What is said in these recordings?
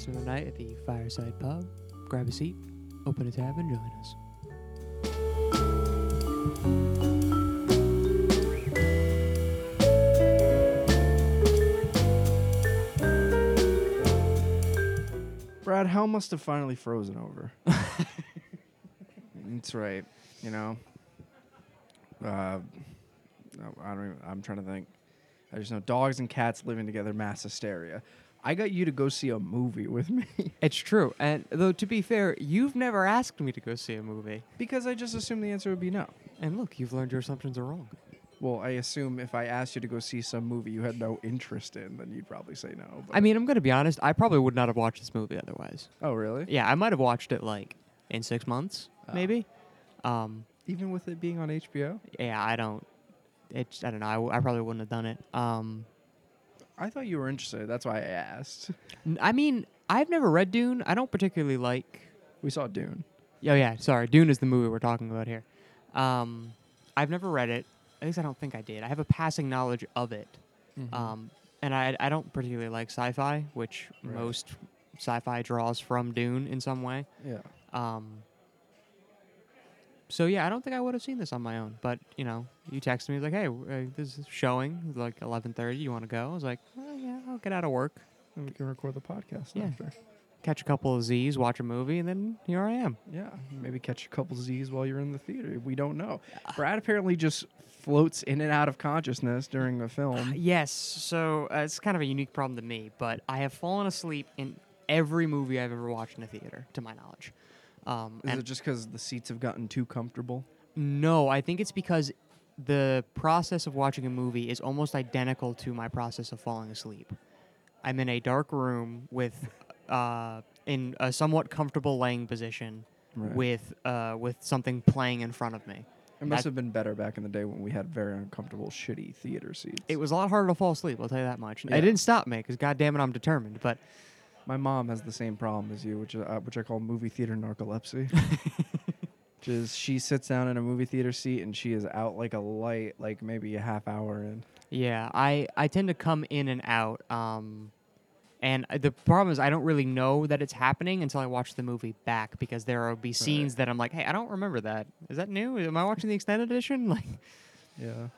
past another night at the Fireside Pub. Grab a seat, open a tab, and join us. Brad, hell must have finally frozen over. That's right. You know, I don't even, I'm trying to think. I just know dogs and cats living together, mass hysteria. I got you to go see a movie with me. It's true. And though, to be fair, you've never asked me to go see a movie. Because I just assumed the answer would be no. And look, you've learned your assumptions are wrong. Well, I assume if I asked you to go see some movie you had no interest in, then you'd probably say no. But I mean, I'm going to be honest. I probably would not have watched this movie otherwise. Oh, really? Yeah, I might have watched it, like, in 6 months, maybe. Even with it being on HBO? Yeah, I don't. It's, I don't know. I probably wouldn't have done it. I thought you were interested. That's why I asked. I mean, I've never read Dune. I don't particularly like... We saw Dune. Oh, yeah. Sorry. Dune is the movie we're talking about here. I've never read it. At least I don't think I did. I have a passing knowledge of it. Mm-hmm. And I don't particularly like sci-fi, which right. Most sci-fi draws from Dune in some way. Yeah. So, yeah, I don't think I would have seen this on my own. But, you know, you texted me. Like, hey, this is showing. Like, 11:30. You want to go? I was like, well, yeah, I'll get out of work. And we can record the podcast after. Catch a couple of Z's, watch a movie, and then here I am. Yeah, maybe catch a couple of Z's while you're in the theater. We don't know. Brad apparently just floats in and out of consciousness during the film. Yes, so it's kind of a unique problem to me. But I have fallen asleep in every movie I've ever watched in a theater, to my knowledge. Is it just because the seats have gotten too comfortable? No, I think it's because the process of watching a movie is almost identical to my process of falling asleep. I'm in a dark room with, in a somewhat comfortable laying position, right. with something playing in front of me. It must have been better back in the day when we had very uncomfortable, shitty theater seats. It was a lot harder to fall asleep, I'll tell you that much. Yeah. It didn't stop me because, goddamn it, I'm determined, but... My mom has the same problem as you, which I call movie theater narcolepsy. Which is she sits down in a movie theater seat and she is out like a light, like maybe a half hour in. Yeah, I tend to come in and out. And the problem is I don't really know that it's happening until I watch the movie back because there will be scenes that I'm like, hey, I don't remember that. Is that new? Am I watching the extended edition? Like, yeah.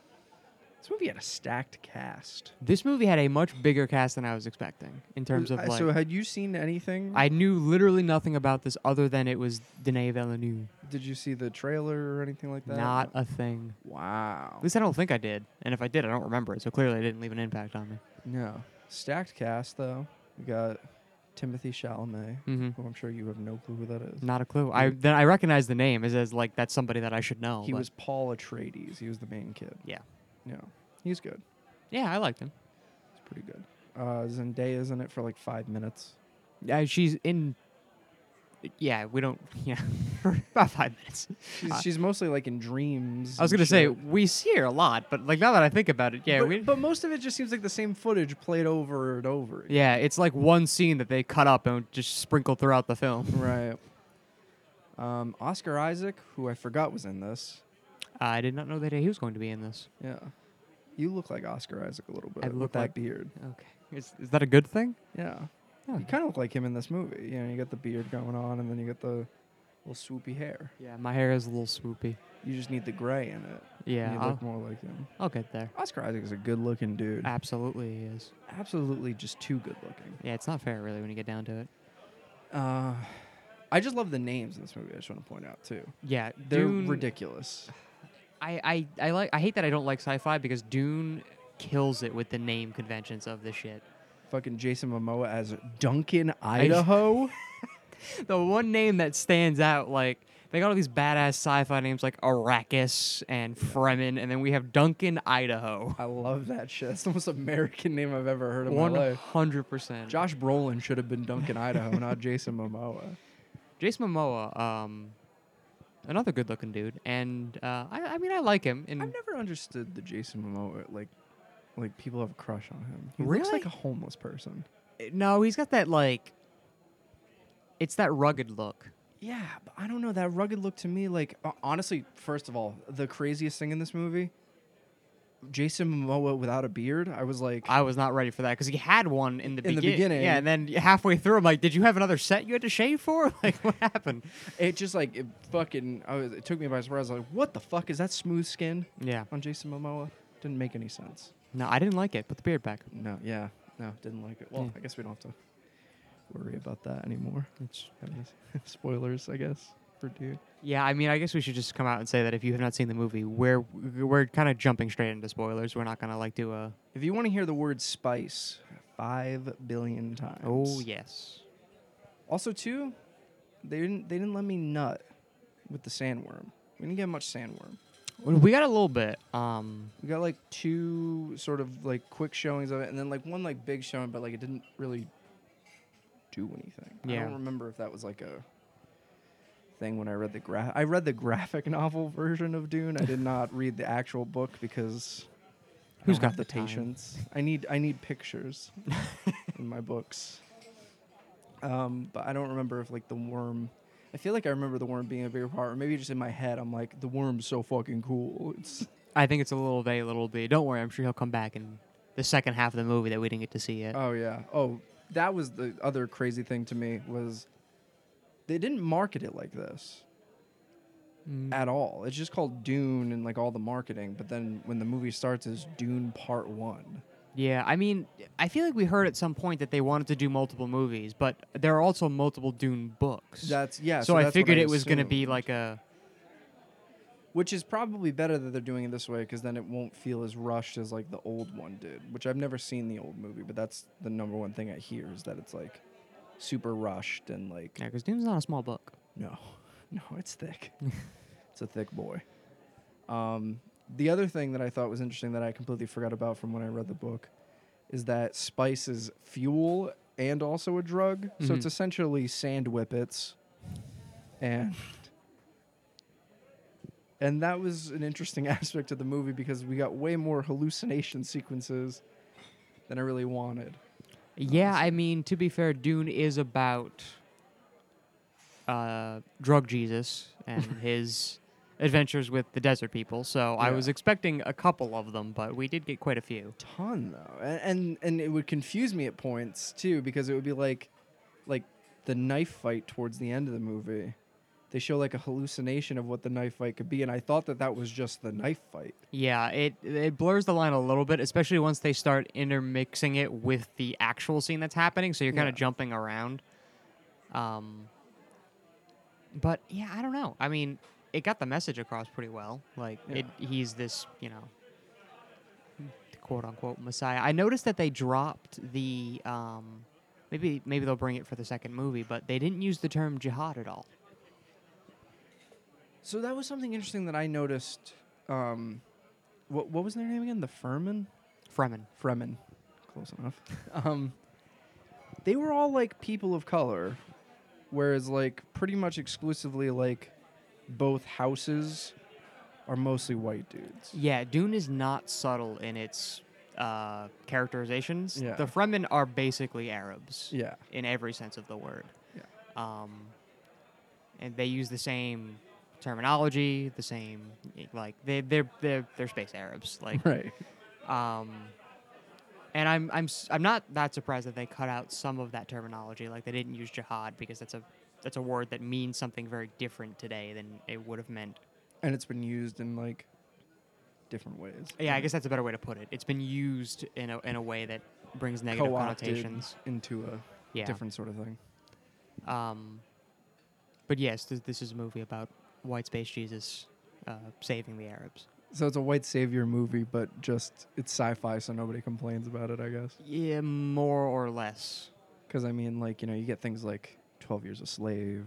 This movie had a stacked cast. This movie had a much bigger cast than I was expecting in terms of like... So had you seen anything? I knew literally nothing about this other than it was Denis Villeneuve. Did you see the trailer or anything like that? Not a thing. Wow. At least I don't think I did. And if I did, I don't remember it. So clearly it didn't leave an impact on me. No. Stacked cast, though. We got Timothée Chalamet, who I'm sure you have no clue who that is. Not a clue. I recognize the name as like that's somebody that I should know. He was Paul Atreides. He was the main kid. Yeah. Yeah, he's good. Yeah, I liked him. He's pretty good. Zendaya's in it for like 5 minutes. Yeah, she's in... Yeah, we don't... Yeah, for about 5 minutes. She's mostly like in dreams. I was going to say, we see her a lot, but like now that I think about it, yeah. But most of it just seems like the same footage played over and over again. Yeah, it's like one scene that they cut up and just sprinkle throughout the film. Right. Oscar Isaac, who I forgot was in this... I did not know that he was going to be in this. Yeah. You look like Oscar Isaac a little bit. I look with like that beard. Okay. Is that a good thing? Yeah. Okay. You kind of look like him in this movie. You know, you got the beard going on, and then you got the little swoopy hair. Yeah, my hair is a little swoopy. You just need the gray in it. Yeah. You look more like him. I'll get there. Oscar Isaac is a good-looking dude. Absolutely he is. Absolutely just too good-looking. Yeah, it's not fair, really, when you get down to it. I just love the names in this movie, I just want to point out, too. Yeah. They're ridiculous. I hate that I don't like sci-fi because Dune kills it with the name conventions of this shit. Fucking Jason Momoa as Duncan Idaho. The one name that stands out, like, they got all these badass sci-fi names like Arrakis and Fremen, and then we have Duncan Idaho. I love that shit. That's the most American name I've ever heard in my life. 100%. Josh Brolin should have been Duncan Idaho, not Jason Momoa. Jason Momoa, another good-looking dude, and I mean, I like him. And I've never understood the Jason Momoa, like people have a crush on him. He looks like a homeless person. No, he's got that, like, it's that rugged look. Yeah, but I don't know, that rugged look to me, like, honestly, first of all, the craziest thing in this movie, Jason Momoa without a beard, I was like... I was not ready for that, because he had one in the beginning. Yeah, and then halfway through, I'm like, did you have another set you had to shave for? Like, what happened? It just, like, it took me by surprise. I was like, what the fuck? Is that smooth skin on Jason Momoa? Didn't make any sense. No, I didn't like it. Put the beard back. No, yeah. No, didn't like it. Well, I guess we don't have to worry about that anymore. Spoilers, I guess. Dude. Yeah, I mean, I guess we should just come out and say that if you have not seen the movie, we're kind of jumping straight into spoilers. We're not going to, like, do a... If you want to hear the word spice 5 billion times. Oh, yes. Also, too, they didn't let me nut with the sandworm. We didn't get much sandworm. We got a little bit. We got, like, two sort of, like, quick showings of it, and then, like, one, like, big showing, but, like, it didn't really do anything. Yeah. I don't remember if that was, like, a... thing when I read the graphic novel version of Dune. I did not read the actual book because who's got the patience? I need pictures in my books. But I don't remember if, like, the worm. I feel like I remember the worm being a bigger part, or maybe just in my head I'm like, the worm's so fucking cool. I think it's a little of a little B. Don't worry, I'm sure he'll come back in the second half of the movie that we didn't get to see yet. Oh yeah. Oh, that was the other crazy thing to me was. They didn't market it like this at all. It's just called Dune and, like, all the marketing. But then when the movie starts, it's Dune Part 1. Yeah, I mean, I feel like we heard at some point that they wanted to do multiple movies, but there are also multiple Dune books. So I figured it was going to be like a... Which is probably better that they're doing it this way, because then it won't feel as rushed as, like, the old one did, which I've never seen the old movie, but that's the number one thing I hear is that it's, like... super rushed and like... Yeah, because Dune's not a small book. No, it's thick. It's a thick boy. The other thing that I thought was interesting that I completely forgot about from when I read the book is that spice is fuel and also a drug. Mm-hmm. So it's essentially sand whippets. And that was an interesting aspect of the movie because we got way more hallucination sequences than I really wanted. Yeah, I mean, to be fair, Dune is about drug Jesus and his adventures with the desert people, so yeah. I was expecting a couple of them, but we did get quite a few. Ton, though. And it would confuse me at points, too, because it would be like the knife fight towards the end of the movie. They show, like, a hallucination of what the knife fight could be, and I thought that was just the knife fight. Yeah, it blurs the line a little bit, especially once they start intermixing it with the actual scene that's happening, so you're kind of jumping around. But, yeah, I don't know. I mean, it got the message across pretty well. Like, he's this, you know, quote-unquote messiah. I noticed that they dropped the... maybe they'll bring it for the second movie, but they didn't use the term jihad at all. So that was something interesting that I noticed. What was their name again? The Fremen? Fremen. Close enough. They were all, like, people of color, whereas, like, pretty much exclusively, like, both houses are mostly white dudes. Yeah, Dune is not subtle in its characterizations. Yeah. The Fremen are basically Arabs. Yeah. In every sense of the word. Yeah. And they use the same... terminology, the same, like, they're space Arabs, like, right. And I'm not that surprised that they cut out some of that terminology, like they didn't use jihad because that's a word that means something very different today than it would have meant, and it's been used in, like, different ways. Yeah, I guess that's a better way to put it. It's been used in a way that brings negative connotations into a different sort of thing. But yes, this is a movie about white space Jesus saving the Arabs. So it's a white savior movie, but just it's sci-fi, so nobody complains about it, I guess. Yeah, more or less. Because, I mean, like, you know, you get things like 12 Years a Slave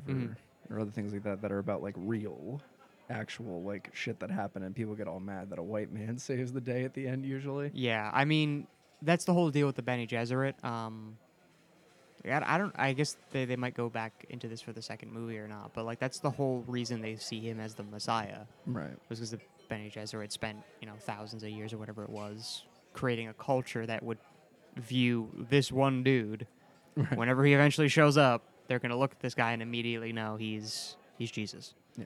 or other things like that are about, like, real, actual, like, shit that happened, and people get all mad that a white man saves the day at the end, usually. Yeah, I mean, that's the whole deal with the Bene Gesserit. I don't. I guess they might go back into this for the second movie or not, but, like, that's the whole reason they see him as the Messiah, right? Was because the Bene Gesserit spent, you know, thousands of years or whatever it was creating a culture that would view this one dude. Right. Whenever he eventually shows up, they're gonna look at this guy and immediately know he's Jesus. Yeah.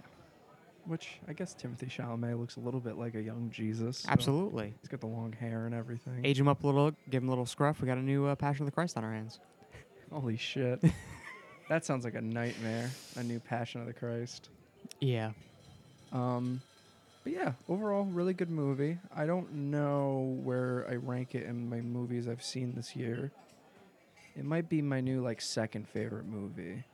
Which I guess Timothée Chalamet looks a little bit like a young Jesus. So absolutely. He's got the long hair and everything. Age him up a little, give him a little scruff. We got a new Passion of the Christ on our hands. Holy shit. That sounds like a nightmare, a new Passion of the Christ. Yeah. But yeah, overall, really good movie. I don't know where I rank it in my movies I've seen this year. It might be my new, like, second favorite movie.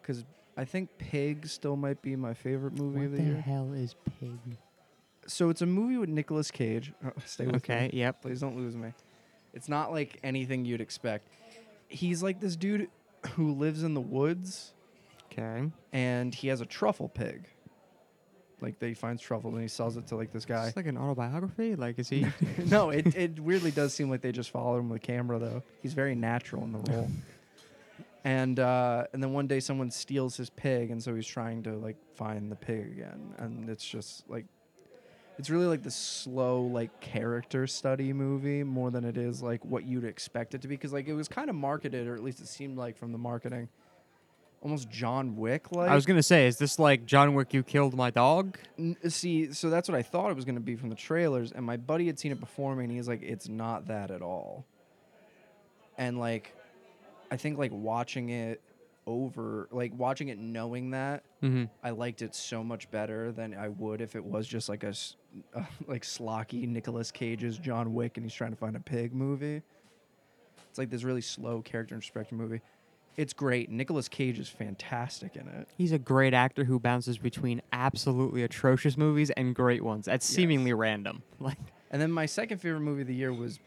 Because I think Pig still might be my favorite movie of the year. What the hell is Pig? So it's a movie with Nicolas Cage. Oh, stay with me. Okay, yep. Please don't lose me. It's not like anything you'd expect. He's like this dude who lives in the woods. Okay. And he has a truffle pig. Like, they finds truffle and he sells it to, like, this guy. It's like an autobiography? Like, is he... No, it weirdly does seem like they just followed him with a camera, though. He's very natural in the role. And then one day someone steals his pig, and so he's trying to, like, find the pig again. And it's just, like... It's really, like, this slow, like, character study movie more than it is, like, what you'd expect it to be. Because, like, it was kind of marketed, or at least it seemed like from the marketing... Almost John Wick-like. I was going to say, is this like John Wick, you killed my dog? See, so that's what I thought it was going to be from the trailers, and my buddy had seen it before me, and he's like, it's not that at all. And, like, I think, like, watching it knowing that, I liked it so much better than I would if it was just, like, a like, slocky Nicolas Cage's John Wick, and he's trying to find a pig movie. It's, like, this really slow character introspective movie. It's great. Nicolas Cage is fantastic in it. He's a great actor who bounces between absolutely atrocious movies and great ones. That's seemingly random. And then my second favorite movie of the year was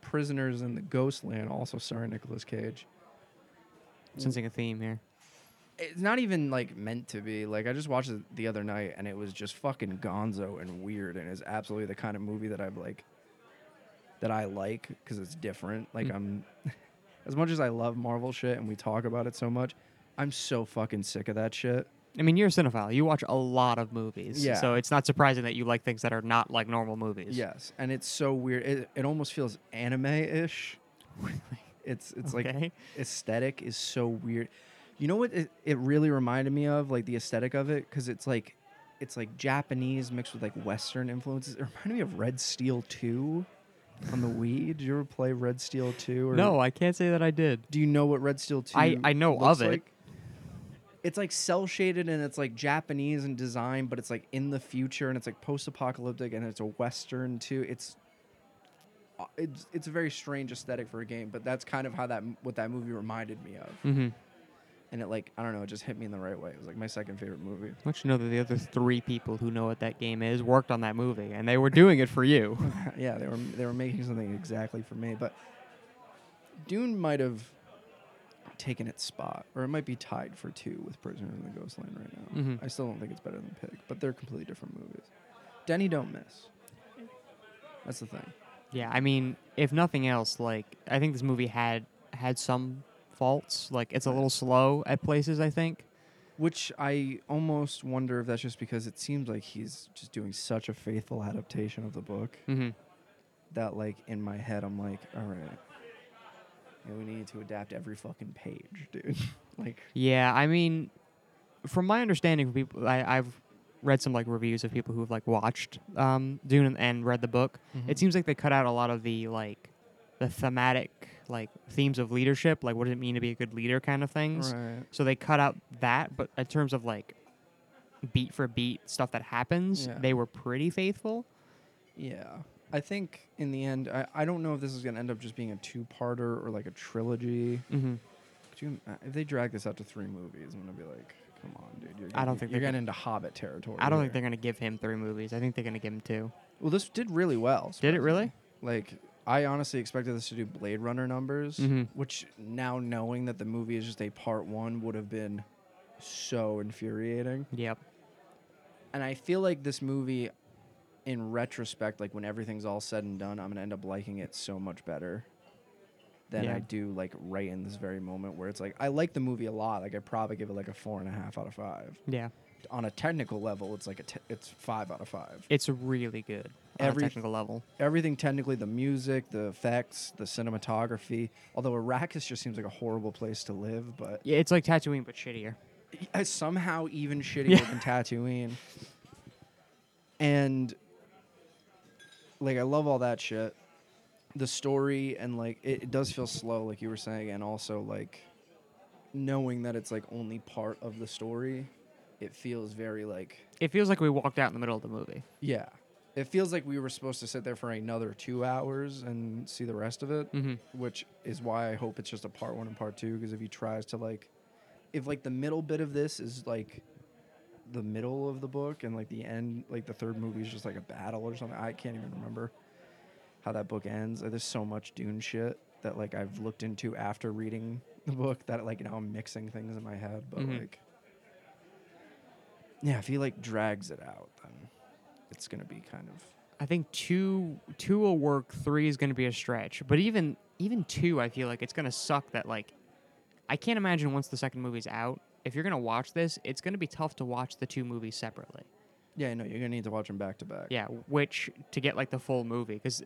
Prisoners in the Ghostland, also starring Nicolas Cage. Sensing a theme here. It's not even, like, meant to be. Like, I just watched it the other night, and it was just fucking gonzo and weird, and it's absolutely the kind of movie that I'm, like, that I like, because it's different. Like, I'm... As much as I love Marvel shit and we talk about it so much, I'm so fucking sick of that shit. I mean, you're a cinephile. You watch a lot of movies. Yeah. So it's not surprising that you like things that are not like normal movies. Yes. And it's so weird. It almost feels anime-ish. Really? It's okay. Like, aesthetic is so weird. You know what it really reminded me of? Like, the aesthetic of it? Because it's like Japanese mixed with, like, Western influences. It reminded me of Red Steel 2. On the Wii? Did you ever play Red Steel 2? No, I can't say that I did. Do you know what Red Steel 2 is? I know of it. Like? It's like cel-shaded and it's like Japanese in design, but it's like in the future and it's like post-apocalyptic and it's a Western too. It's a very strange aesthetic for a game, but that's kind of how what that movie reminded me of. Mm-hmm. And it, like, I don't know, it just hit me in the right way. It was, like, my second favorite movie. I want you to know that the other three people who know what that game is worked on that movie, and they were doing it for you. Yeah, they were making something exactly for me. But Dune might have taken its spot, or it might be tied for two with Prisoner in the Ghostland right now. Mm-hmm. I still don't think it's better than Pig, but they're completely different movies. Denny don't miss. That's the thing. Yeah, I mean, if nothing else, like, I think this movie had some... faults. Like, it's a little slow at places, I think. Which I almost wonder if that's just because it seems like he's just doing such a faithful adaptation of the book that, like, in my head, I'm like, all right, yeah, we need to adapt every fucking page, dude. Like, yeah, I mean, from my understanding, people, I've read some, like, reviews of people who've, like, watched Dune and read the book. It seems like they cut out a lot of the, like, the thematic, like, themes of leadership, like, what does it mean to be a good leader kind of things. Right. So they cut out that, but in terms of, like, beat for beat stuff that happens, they were pretty faithful. Yeah. I think in the end, I don't know if this is going to end up just being a two-parter or, like, a trilogy. If they drag this out to three movies, I'm going to be like, come on, dude. You're getting into Hobbit territory. I don't think they're going to give him three movies. I think they're going to give him two. Well, this did really well. Did it really? Like... I honestly expected this to do Blade Runner numbers, which now knowing that the movie is just a part one would have been so infuriating. Yep. And I feel like this movie, in retrospect, like when everything's all said and done, I'm going to end up liking it so much better than I do like right in this very moment where it's like, I like the movie a lot. Like I probably give it like a 4.5 out of 5. Yeah. On a technical level, it's like it's 5 out of 5. It's really good on a technical level. Everything technically, the music, the effects, the cinematography. Although Arrakis just seems like a horrible place to live, but yeah, it's like Tatooine but shittier. Somehow even shittier than Tatooine. And, like, I love all that shit. The story and, like, it does feel slow, like you were saying, and also, like, knowing that it's, like, only part of the story, it feels very, like... It feels like we walked out in the middle of the movie. Yeah. It feels like we were supposed to sit there for another 2 hours and see the rest of it, mm-hmm. which is why I hope it's just a part one and part two, because if he tries to, like... If, like, the middle bit of this is, like... the middle of the book and like the end, like the third movie is just like a battle or something. I can't even remember how that book ends. There's so much Dune shit that like I've looked into after reading the book that like now I'm mixing things in my head, but mm-hmm. like, yeah, if he like drags it out, then it's going to be kind of, I think two will work. 3 is going to be a stretch, but even 2, I feel like it's going to suck that like, I can't imagine once the second movie's out, if you're going to watch this, it's going to be tough to watch the two movies separately. Yeah, I know. You're going to need to watch them back to back. Yeah, which to get like the full movie, because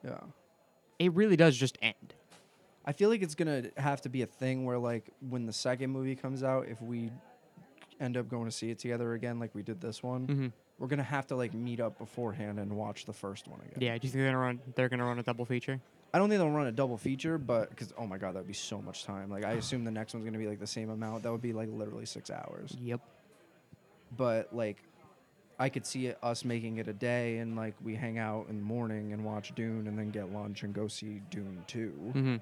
it really does just end. I feel like it's going to have to be a thing where like when the second movie comes out, if we end up going to see it together again like we did this one, mm-hmm. we're going to have to like meet up beforehand and watch the first one again. Yeah, do you think they're going to run a double feature? I don't think they'll run a double feature, but because oh my god, that would be so much time. Like I assume the next one's gonna be like the same amount. That would be like literally 6 hours. Yep. But like, I could see us making it a day, and like we hang out in the morning and watch Dune, and then get lunch and go see Dune 2. Mm-hmm.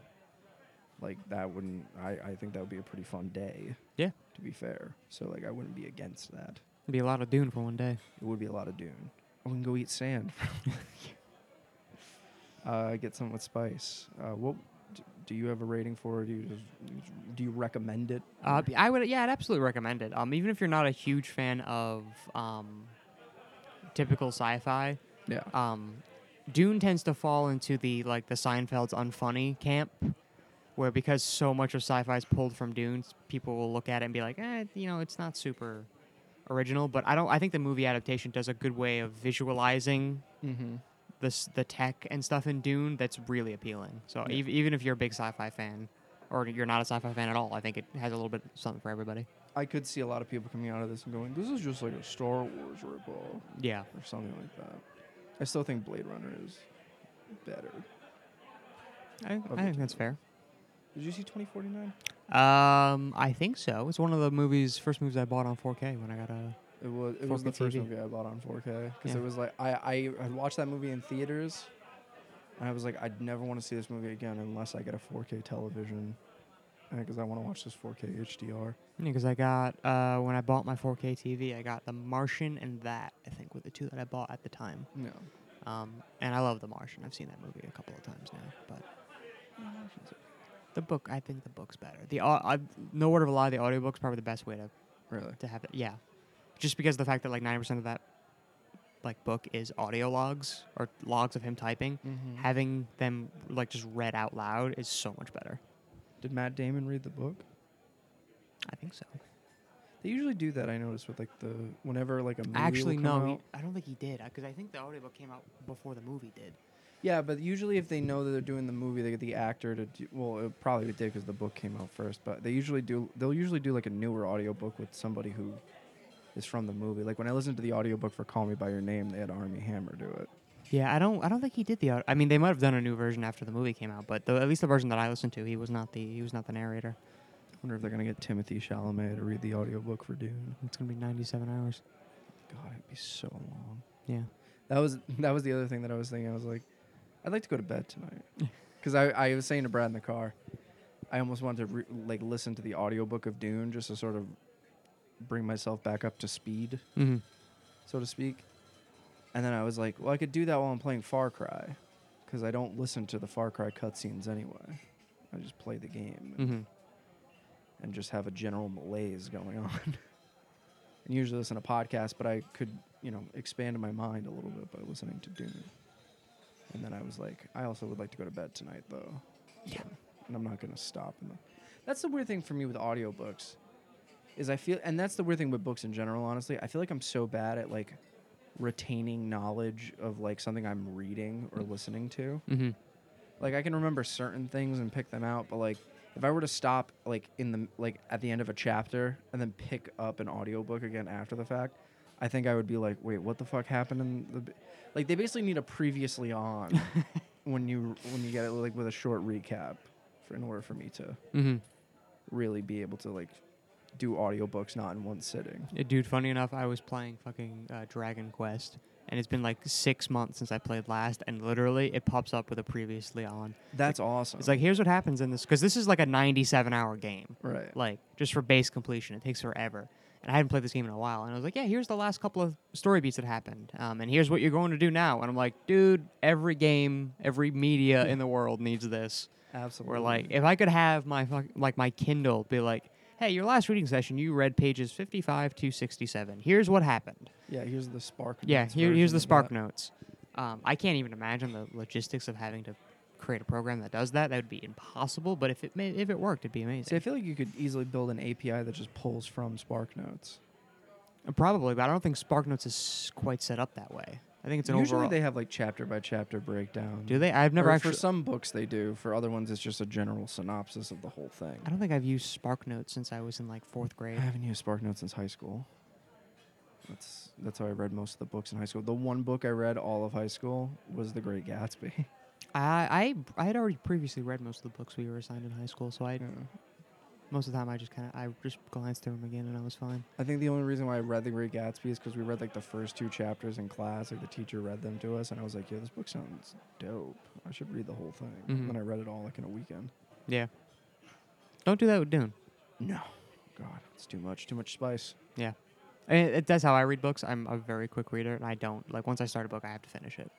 Like that wouldn't. I think that would be a pretty fun day. Yeah. To be fair, so like I wouldn't be against that. It'd be a lot of Dune for one day. It would be a lot of Dune. We can go eat sand. Get something with Spice. What do you have a rating for? Do you recommend it? I would. Yeah, I'd absolutely recommend it. Even if you're not a huge fan of typical sci-fi. Yeah. Dune tends to fall into the like the Seinfeld's unfunny camp, where because so much of sci-fi is pulled from Dune, people will look at it and be like, you know, it's not super original. But I don't. I think the movie adaptation does a good way of visualizing. Mm-hmm. The tech and stuff in Dune that's really appealing. So yeah. Even if you're a big sci-fi fan, or you're not a sci-fi fan at all, I think it has a little bit something for everybody. I could see a lot of people coming out of this and going, "This is just like a Star Wars ripoff." Yeah, or something like that. I still think Blade Runner is better. I think that's fair. Did you see 2049? I think so. It's one of the movies, first movies I bought on 4K when I got a. It was the first movie I bought on 4K because it was like I had watched that movie in theaters, and I was like I'd never want to see this movie again unless I get a 4K television, because I want to watch this 4K HDR. Yeah, because I got when I bought my 4K TV, I got The Martian and that I think were the two that I bought at the time. Yeah. And I love The Martian. I've seen that movie a couple of times now, but the book I think the book's better. No word of a lie, the audiobook's probably the best way to have it. Yeah. Just because of the fact that like 90% of that like book is audio logs or logs of him typing, mm-hmm. having them like just read out loud is so much better. Did Matt Damon read the book? I think so. They usually do that. I noticed with like whenever like a movie. Actually, no, I don't think he did because I think the audiobook came out before the movie did. Yeah, but usually if they know that they're doing the movie, they get the actor to do... Well, it probably did because the book came out first, but they'll usually do like a newer audiobook with somebody who. Is from the movie. Like when I listened to the audiobook for Call Me by Your Name, they had Armie Hammer do it. Yeah, I don't think he did the. I mean, they might have done a new version after the movie came out, but at least the version that I listened to, he was not the narrator. I wonder if they're gonna get Timothée Chalamet to read the audiobook for Dune. It's gonna be 97 hours. God, it'd be so long. Yeah, that was the other thing that I was thinking. I was like, I'd like to go to bed tonight because I was saying to Brad in the car, I almost wanted to listen to the audiobook of Dune just to sort of. Bring myself back up to speed, mm-hmm. so to speak. And then I was like, well, I could do that while I'm playing Far Cry because I don't listen to the Far Cry cutscenes anyway. I just play the game mm-hmm. and just have a general malaise going on. And usually listen to podcasts, but I could, you know, expand my mind a little bit by listening to Dune. And then I was like, I also would like to go to bed tonight, though. Yeah. And I'm not going to stop. That's the weird thing for me with audiobooks. Is I feel, and that's the weird thing with books in general, honestly. I feel like I'm so bad at like retaining knowledge of like something I'm reading or listening to. Mm-hmm. Like I can remember certain things and pick them out, but like if I were to stop like in the like at the end of a chapter and then pick up an audiobook again after the fact, I think I would be like, wait, what the fuck happened in the... Like, they basically need a previously on when you get it, like, with a short recap in order for me to really be able to, like, do audiobooks not in one sitting. Yeah, dude, funny enough, I was playing fucking Dragon Quest, and it's been, like, 6 months since I played last, and literally it pops up with a previously on. That's like, awesome. It's like, here's what happens in this, because this is, like, a 97-hour game. Right. Like, just for base completion. It takes forever. And I hadn't played this game in a while. And I was like, yeah, here's the last couple of story beats that happened. And here's what you're going to do now. And I'm like, dude, every game, every media in the world needs this. Absolutely. Or like, if I could have my Kindle be like, hey, your last reading session, you read pages 55 to 67. Here's what happened. Yeah, here's the Spark Notes. Yeah, here's the Spark Notes. I can't even imagine the logistics of having to create a program that does that. That would be impossible, but if it worked, it'd be amazing. See, I feel like you could easily build an API that just pulls from Spark Notes. Probably, but I don't think Spark Notes is quite set up that way. I think it's an usually overall. They have like chapter by chapter breakdown. Do they? I've never actually. For some books they do. For other ones, it's just a general synopsis of the whole thing. I don't think I've used SparkNotes since I was in like 4th grade. I haven't used SparkNotes since high school. That's how I read most of the books in high school. The one book I read all of high school was The Great Gatsby. I had already previously read most of the books we were assigned in high school, so most of the time I just glanced through them again and I was fine. I think the only reason why I read The Great Gatsby is because we read like the first 2 chapters in class, like the teacher read them to us, and I was like, yeah, this book sounds dope. I should read the whole thing. Mm-hmm. And then I read it all like in a weekend. Yeah. Don't do that with Dune. No. God, it's too much. Too much spice. Yeah. That's how I read books. I'm a very quick reader, and I don't. Like, once I start a book, I have to finish it.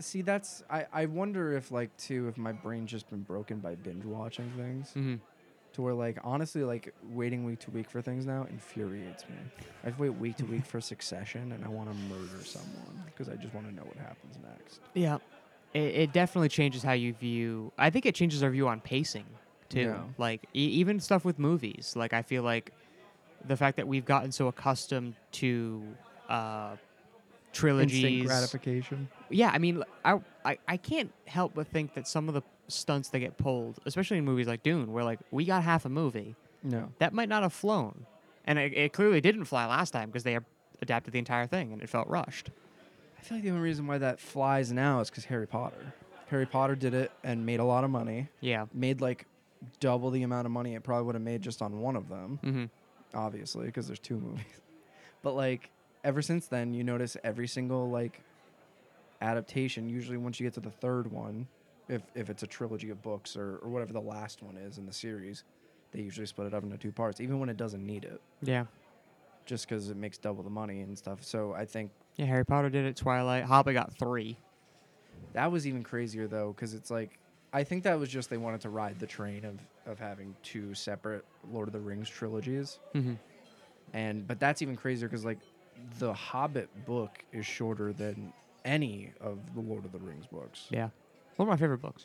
See, that's... I wonder if, like, too, if my brain's just been broken by binge-watching things. Mm-hmm. To where, like, honestly, like, waiting week to week for things now infuriates me. I wait week to week for Succession, and I want to murder someone because I just want to know what happens next. Yeah. It definitely changes how you view... I think it changes our view on pacing, too. Yeah. Like, even stuff with movies. Like, I feel like the fact that we've gotten so accustomed to trilogies... Instant gratification. Yeah, I mean, I can't help but think that some of the stunts that get pulled, especially in movies like Dune, where like we got half a movie. No, that might not have flown, and it clearly didn't fly last time because they adapted the entire thing and it felt rushed. I feel like the only reason why that flies now is because Harry Potter. Harry Potter did it and made a lot of money. Yeah, made like double the amount of money it probably would have made just on one of them. Mm-hmm. Obviously, because there's 2 movies. But like ever since then, you notice every single like adaptation. Usually, once you get to the 3rd one. If it's a trilogy of books or whatever the last one is in the series, they usually split it up into 2 parts, even when it doesn't need it. Yeah. Just because it makes double the money and stuff. So I think... Yeah, Harry Potter did it, Twilight. Hobbit got 3. That was even crazier, though, because it's like... I think that was just they wanted to ride the train of having 2 separate Lord of the Rings trilogies. Mm-hmm. But that's even crazier because, like, the Hobbit book is shorter than any of the Lord of the Rings books. Yeah. One of my favorite books.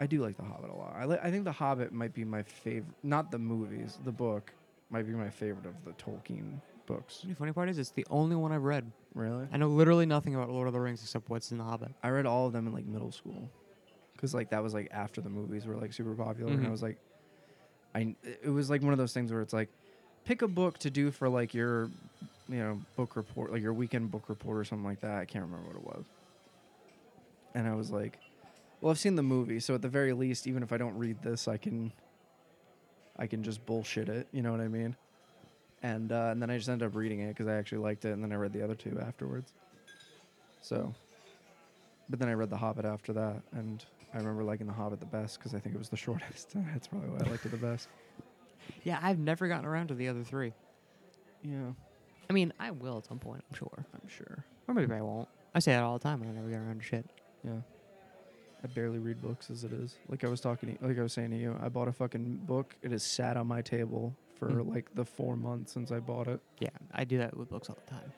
I do like The Hobbit a lot. I think The Hobbit might be my favorite. Not the movies. The book might be my favorite of the Tolkien books. The funny part is it's the only one I've read. Really? I know literally nothing about Lord of the Rings except what's in The Hobbit. I read all of them in, like, middle school. Because, like, that was, like, after the movies were, like, super popular. Mm-hmm. And I was, like... It was, like, one of those things where it's, like, pick a book to do for, like, your, you know, book report. Like, your weekend book report or something like that. I can't remember what it was. And I was, like... Well, I've seen the movie, so at the very least, even if I don't read this, I can just bullshit it. You know what I mean? And then I just ended up reading it because I actually liked it, and then I read the other 2 afterwards. So, but then I read The Hobbit after that, and I remember liking The Hobbit the best because I think it was the shortest. That's probably why I liked it the best. Yeah, I've never gotten around to the other 3. Yeah. I mean, I will at some point, I'm sure. Or maybe I won't. I say that all the time, and I never get around to shit. Yeah. I barely read books as it is. Like I was saying to you, I bought a fucking book. It has sat on my table for like the 4 months since I bought it. Yeah, I do that with books all the time.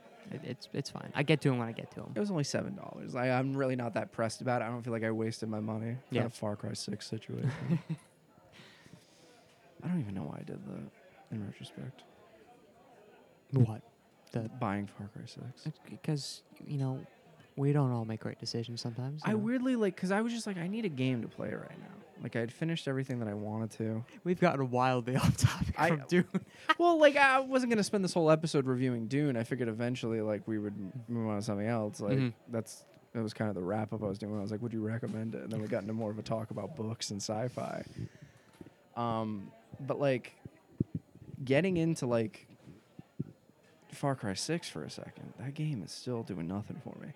It's fine. I get to them when I get to them. It was only $7. I'm really not that pressed about it. I don't feel like I wasted my money. Yeah, a Far Cry 6 situation. I don't even know why I did that. In retrospect, what the buying Far Cry 6? Because you know. We don't all make great decisions sometimes. I weirdly, like, because I was just like, I need a game to play right now. Like, I'd finished everything that I wanted to. We've gotten wildly off topic from Dune. Well, like, I wasn't going to spend this whole episode reviewing Dune. I figured eventually, like, we would move on to something else. Like, that was kind of the wrap-up I was doing. I was like, would you recommend it? And then we got into more of a talk about books and sci-fi. But, like, getting into, like, Far Cry 6 for a second, that game is still doing nothing for me.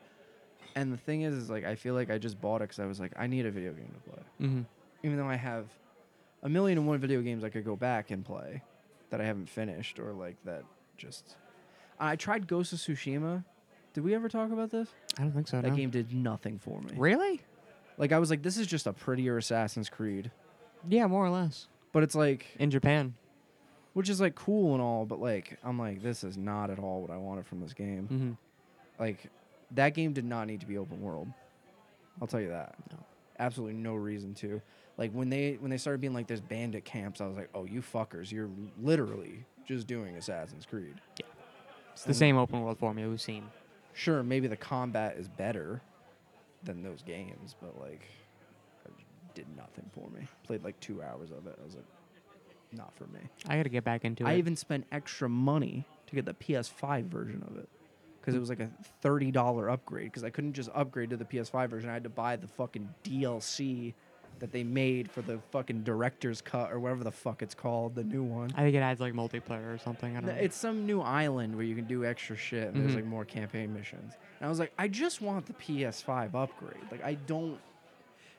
And the thing is like, I feel like I just bought it because I was like, I need a video game to play. Mm-hmm. Even though I have a million and one video games I could go back and play that I haven't finished or like that just... I tried Ghost of Tsushima. Did we ever talk about this? I don't think so, That game did nothing for me. Really? Like, I was like, this is just a prettier Assassin's Creed. Yeah, more or less. But it's like... in Japan. Which is like cool and all, but like, I'm like, this is not at all what I wanted from this game. Mm-hmm. Like... that game did not need to be open world. I'll tell you that. No. Absolutely no reason to. Like, when they started being like, there's bandit camps, I was like, oh, you fuckers, you're literally just doing Assassin's Creed. Yeah. It's the same open world formula we've seen. Sure, maybe the combat is better than those games, but, like, it did nothing for me. Played, like, 2 hours of it. I was like, not for me. I got to get back into it. I even spent extra money to get the PS5 version of it. Because it was like a $30 upgrade. Because I couldn't just upgrade to the PS5 version. I had to buy the fucking DLC that they made for the fucking director's cut or whatever the fuck it's called, the new one. I think it adds like multiplayer or something. I don't know. It's some new island where you can do extra shit. And there's like more campaign missions. And I was like, I just want the PS5 upgrade. Like, I don't.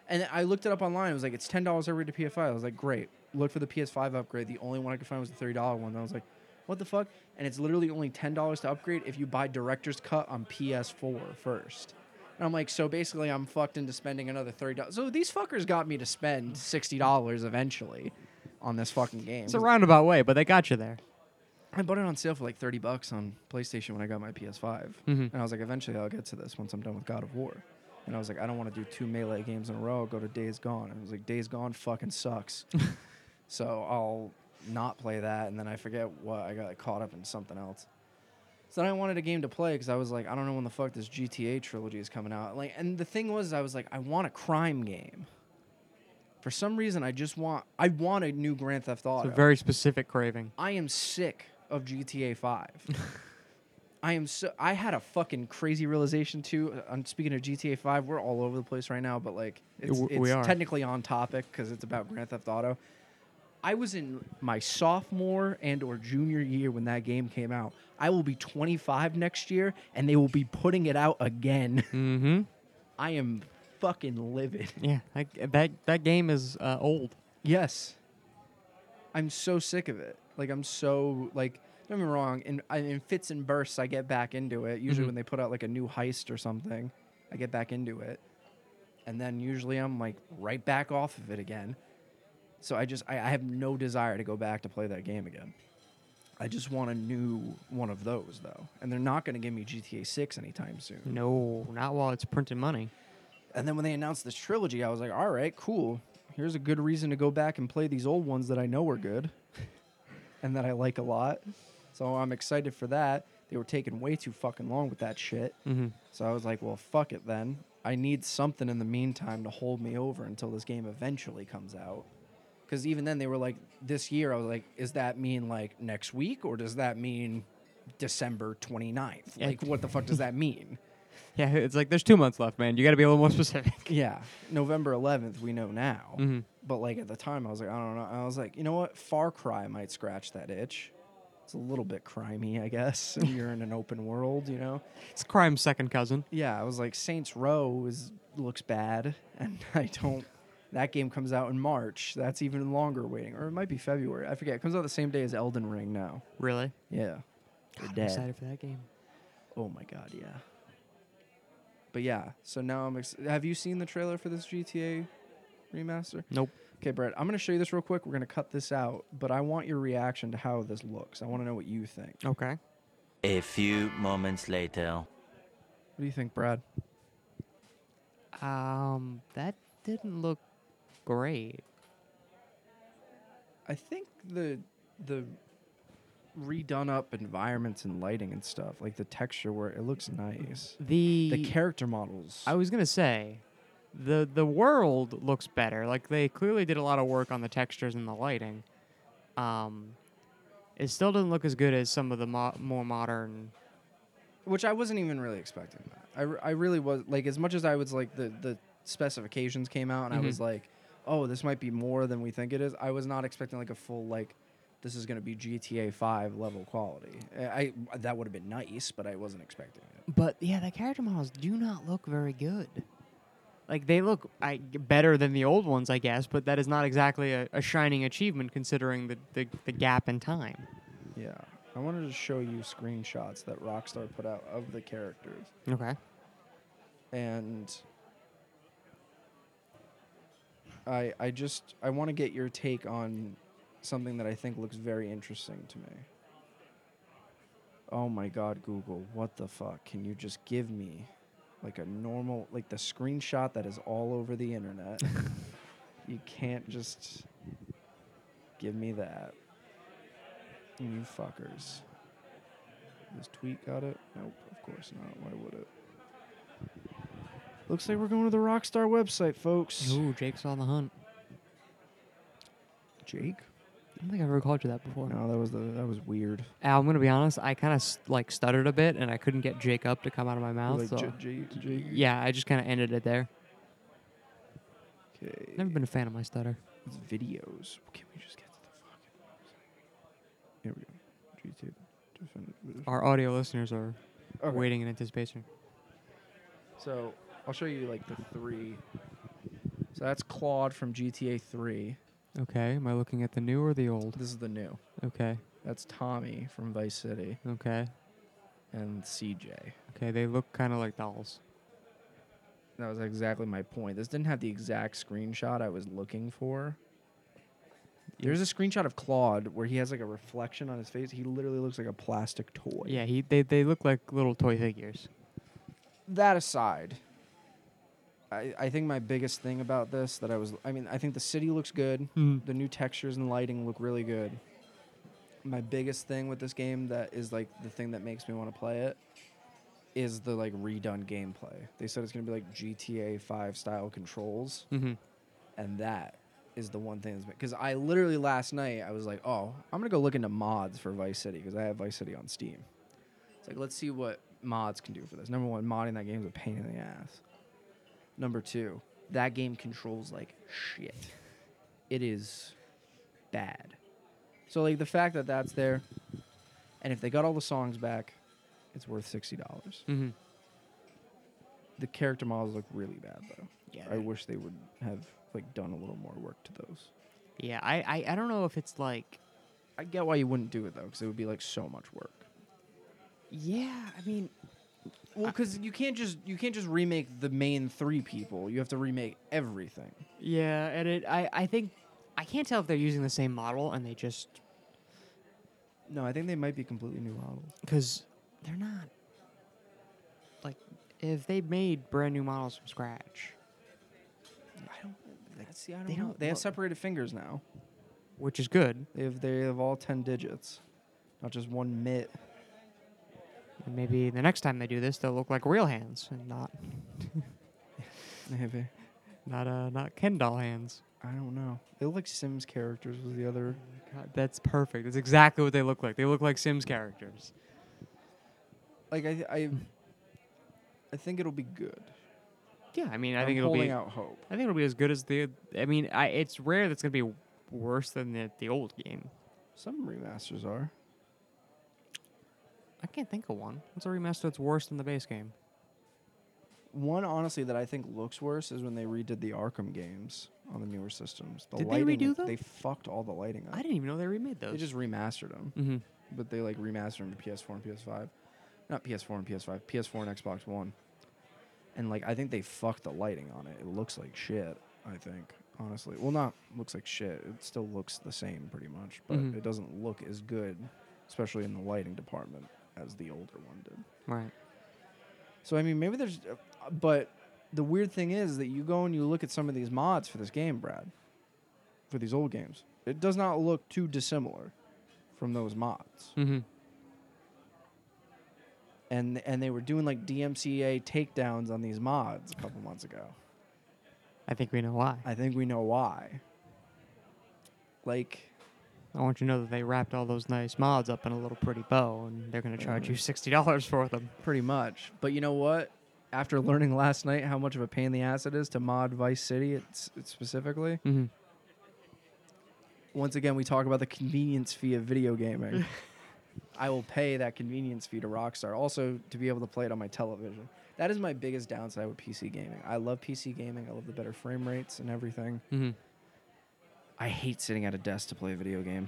And I looked it up online. It was like, it's $10 upgrade to PS5. I was like, great. Look for the PS5 upgrade. The only one I could find was the $30 one. And I was like, what the fuck? And it's literally only $10 to upgrade if you buy Director's Cut on PS4 first. And I'm like, so basically I'm fucked into spending another $30. So these fuckers got me to spend $60 eventually on this fucking game. It's a roundabout way, but they got you there. I bought it on sale for like $30 on PlayStation when I got my PS5. And I was like, eventually I'll get to this once I'm done with God of War. And I was like, I don't want to do 2 Melee games in a row. I'll go to Days Gone. And I was like, Days Gone fucking sucks. So I'll... not play that, and then I forget what I got caught up in something else. So then I wanted a game to play because I was like, I don't know when the fuck this GTA trilogy is coming out. Like, and the thing was, I was like, I want a crime game. For some reason, I want a new Grand Theft Auto. It's a very specific craving. I am sick of GTA 5. I had a fucking crazy realization too. I'm speaking of GTA 5. We're all over the place right now, but like, it's technically on topic because it's about Grand Theft Auto. I was in my sophomore and or junior year when that game came out. I will be 25 next year, and they will be putting it out again. Mm-hmm. I am fucking livid. Yeah, that game is old. Yes. I'm so sick of it. Like, I'm so, like, don't get me wrong, in fits and bursts I get back into it. Usually when they put out, like, a new heist or something, I get back into it. And then usually I'm, like, right back off of it again. So I have no desire to go back to play that game again. I just want a new one of those, though. And they're not going to give me GTA 6 anytime soon. No, not while it's printing money. And then when they announced this trilogy, I was like, all right, cool. Here's a good reason to go back and play these old ones that I know are good and that I like a lot. So I'm excited for that. They were taking way too fucking long with that shit. Mm-hmm. So I was like, well, fuck it then. I need something in the meantime to hold me over until this game eventually comes out. Because even then, they were like, this year, I was like, does that mean, like, next week? Or does that mean December 29th? Yeah. Like, what the fuck does that mean? Yeah, it's like, there's 2 months left, man. You got to be a little more specific. Yeah. November 11th, we know now. Mm-hmm. But, like, at the time, I was like, I don't know. I was like, you know what? Far Cry might scratch that itch. It's a little bit crimey, I guess. If you're in an open world, you know? It's crime's second cousin. Yeah, I was like, Saints Row looks bad. And I don't... That game comes out in March. That's even longer waiting. Or it might be February. I forget. It comes out the same day as Elden Ring now. Really? Yeah. God, I'm excited for that game. Oh, my God, yeah. But, yeah. So, now I'm excited. Have you seen the trailer for this GTA remaster? Nope. Okay, Brett. I'm going to show you this real quick. We're going to cut this out. But I want your reaction to how this looks. I want to know what you think. Okay. A few moments later. What do you think, Brad? That didn't look... great. I think the redone up environments and lighting and stuff, like the texture where it looks nice. The character models. I was gonna say the world looks better. Like, they clearly did a lot of work on the textures and the lighting. It still doesn't look as good as some of the more modern... Which I wasn't even really expecting that. I really was... Like, as much as I was, like, the specifications came out, and I was like, oh, this might be more than we think it is, I was not expecting, like, a full, like, this is going to be GTA 5 level quality. That would have been nice, but I wasn't expecting it. But, yeah, the character models do not look very good. Like, they look better than the old ones, I guess, but that is not exactly a shining achievement considering the gap in time. Yeah. I wanted to show you screenshots that Rockstar put out of the characters. Okay. And I want to get your take on something that I think looks very interesting to me. Oh my God, Google, what the fuck? Can you just give me like a normal, like the screenshot that is all over the internet? You can't just give me that. You fuckers. This tweet got it? Nope, of course not. Why would it? Looks like we're going to the Rockstar website, folks. Ooh, Jake's on the hunt. Jake? I don't think I've ever called you that before. No, that was weird. I'm going to be honest. I kind of like stuttered a bit, and I couldn't get Jake up to come out of my mouth. Like, so Jake? Yeah, I just kind of ended it there. Okay. Never been a fan of my stutter. It's videos. Can we just get... Here we go. Our audio listeners are waiting in anticipation. So I'll show you like the three. So that's Claude from GTA 3. Okay. Am I looking at the new or the old? This is the new. Okay. That's Tommy from Vice City. Okay. And CJ. Okay. They look kind of like dolls. That was exactly my point. This didn't have the exact screenshot I was looking for. There's a screenshot of Claude where he has like a reflection on his face. He literally looks like a plastic toy. Yeah, they look like little toy figures. That aside, I think my biggest thing about this that I think the city looks good. The new textures and lighting look really good. My biggest thing with this game that is like the thing that makes me want to play it is the like redone gameplay. They said it's going to be like GTA 5 style controls. And that is the one thing, because I literally last night I was like, oh, I'm gonna go look into mods for Vice City because I have Vice City on Steam. It's like, let's see what mods can do for this. Number one, modding that game is a pain in the ass. Number two, that game controls like shit. It is bad. So like the fact that that's there, and if they got all the songs back, it's worth $60. The character models look really bad though. Yeah, I wish they would have like done a little more work to those. Yeah, I don't know if it's like... I get why you wouldn't do it, though, because it would be like so much work. Yeah, I mean... Well, because you can't just remake the main three people. You have to remake everything. Yeah, and I think... I can't tell if they're using the same model and they just... No, I think they might be completely new models. Because they're not... Like, if they made brand new models from scratch... I don't know. They have separated fingers now, which is good. They have all 10 digits, not just one mitt. And maybe the next time they do this, they'll look like real hands and not maybe not Ken doll hands. I don't know. They look like Sims characters. Was the other? God, that's perfect. That's exactly what they look like. They look like Sims characters. Like I think it'll be good. Yeah, I mean, I think it'll be as good as the... I mean, it's rare that's going to be worse than the old game. Some remasters are. I can't think of one. What's a remaster that's worse than the base game? One, honestly, that I think looks worse is when they redid the Arkham games on the newer systems. Did they redo them? They fucked all the lighting up. I didn't even know they remade those. They just remastered them. But they, like, remastered them to PS4 and PS5. Not PS4 and PS5. PS4 and Xbox One. And, like, I think they fucked the lighting on it. It looks like shit, I think, honestly. Well, not looks like shit. It still looks the same pretty much, but it doesn't look as good, especially in the lighting department, as the older one did. Right. So, I mean, maybe there's... but the weird thing is that you go and you look at some of these mods for this game, Brad, for these old games. It does not look too dissimilar from those mods. And they were doing like DMCA takedowns on these mods a couple months ago. I think we know why. I think we know why. Like, I want you to know that they wrapped all those nice mods up in a little pretty bow, and they're going to charge you $60 for them. Pretty much. But you know what? After learning last night how much of a pain in the ass it is to mod Vice City it's specifically, mm-hmm. Once again, we talk about the convenience fee of video gaming. I will pay that convenience fee to Rockstar, also to be able to play it on my television. That is my biggest downside with PC gaming. I love PC gaming. I love the better frame rates and everything. Mm-hmm. I hate sitting at a desk to play a video game.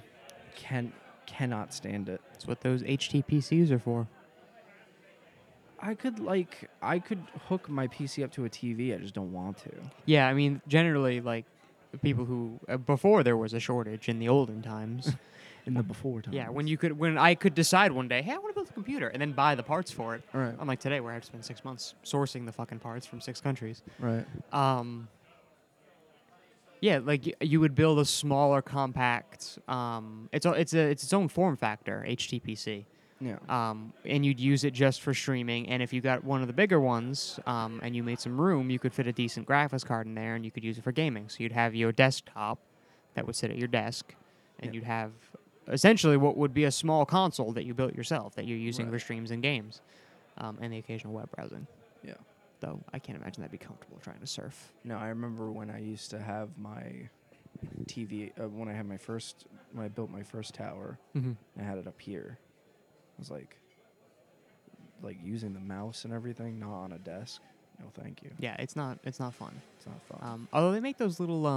Cannot stand it. That's what those HT PCs are for. I could hook my PC up to a TV. I just don't want to. Yeah, I mean, generally, like, the people who... before there was a shortage in the olden times... In the before times. Yeah, when I could decide one day, hey, I want to build a computer, and then buy the parts for it. Right. Unlike today, where I have to spend 6 months sourcing the fucking parts from 6 countries. Right. Yeah, like, you would build a smaller, compact... It's its own form factor, HTPC. Yeah. And you'd use it just for streaming, and if you got one of the bigger ones, and you made some room, you could fit a decent graphics card in there, and you could use it for gaming. So you'd have your desktop that would sit at your desk, and you'd have... essentially what would be a small console that you built yourself that you're using for streams and games and the occasional web browsing. Yeah. Though I can't imagine that'd be comfortable trying to surf. No, I remember when I used to have my TV, when I built my first tower, mm-hmm. I had it up here. I was like using the mouse and everything, not on a desk. No, thank you. Yeah, it's not fun. It's not fun. Although they make those little...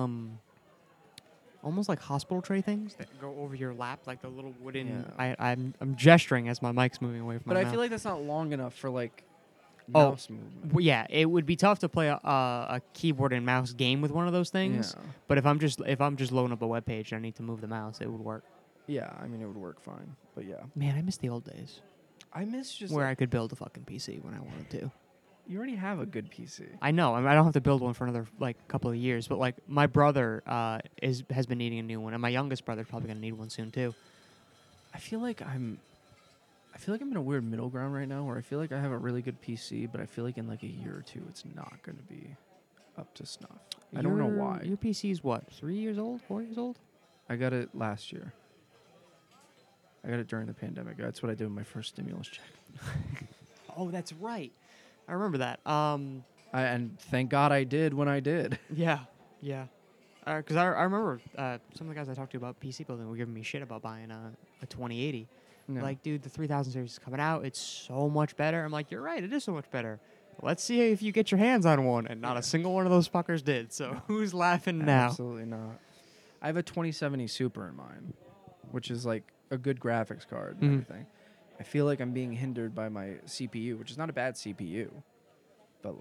almost like hospital tray things that go over your lap, like the little wooden... Yeah. I'm gesturing as my mic's moving away from my mouth. But I feel like that's not long enough for, like, mouse movement. Yeah, it would be tough to play a keyboard and mouse game with one of those things. Yeah. But if I'm just loading up a web page and I need to move the mouse, it would work. Yeah, I mean, it would work fine, but yeah. Man, I miss the old days. I miss just... where I could build a fucking PC when I wanted to. You already have a good PC. I know. I mean, I don't have to build one for another, couple of years. But, my brother has been needing a new one, and my youngest brother's probably going to need one soon, too. I feel like I'm in a weird middle ground right now where I feel like I have a really good PC, but I feel like in, a year or two, it's not going to be up to snuff. I don't know why. Your PC's what, 3 years old, 4 years old? I got it last year. I got it during the pandemic. That's what I did with my first stimulus check. Oh, that's right. I remember that. And thank God I did when I did. Yeah. Because I remember some of the guys I talked to about PC building were giving me shit about buying a 2080. No. Like, dude, the 3000 series is coming out. It's so much better. I'm like, you're right. It is so much better. Let's see if you get your hands on one. And not a single one of those fuckers did. So who's laughing now? Absolutely not. I have a 2070 Super in mind, which is, a good graphics card and everything. I feel like I'm being hindered by my CPU, which is not a bad CPU, but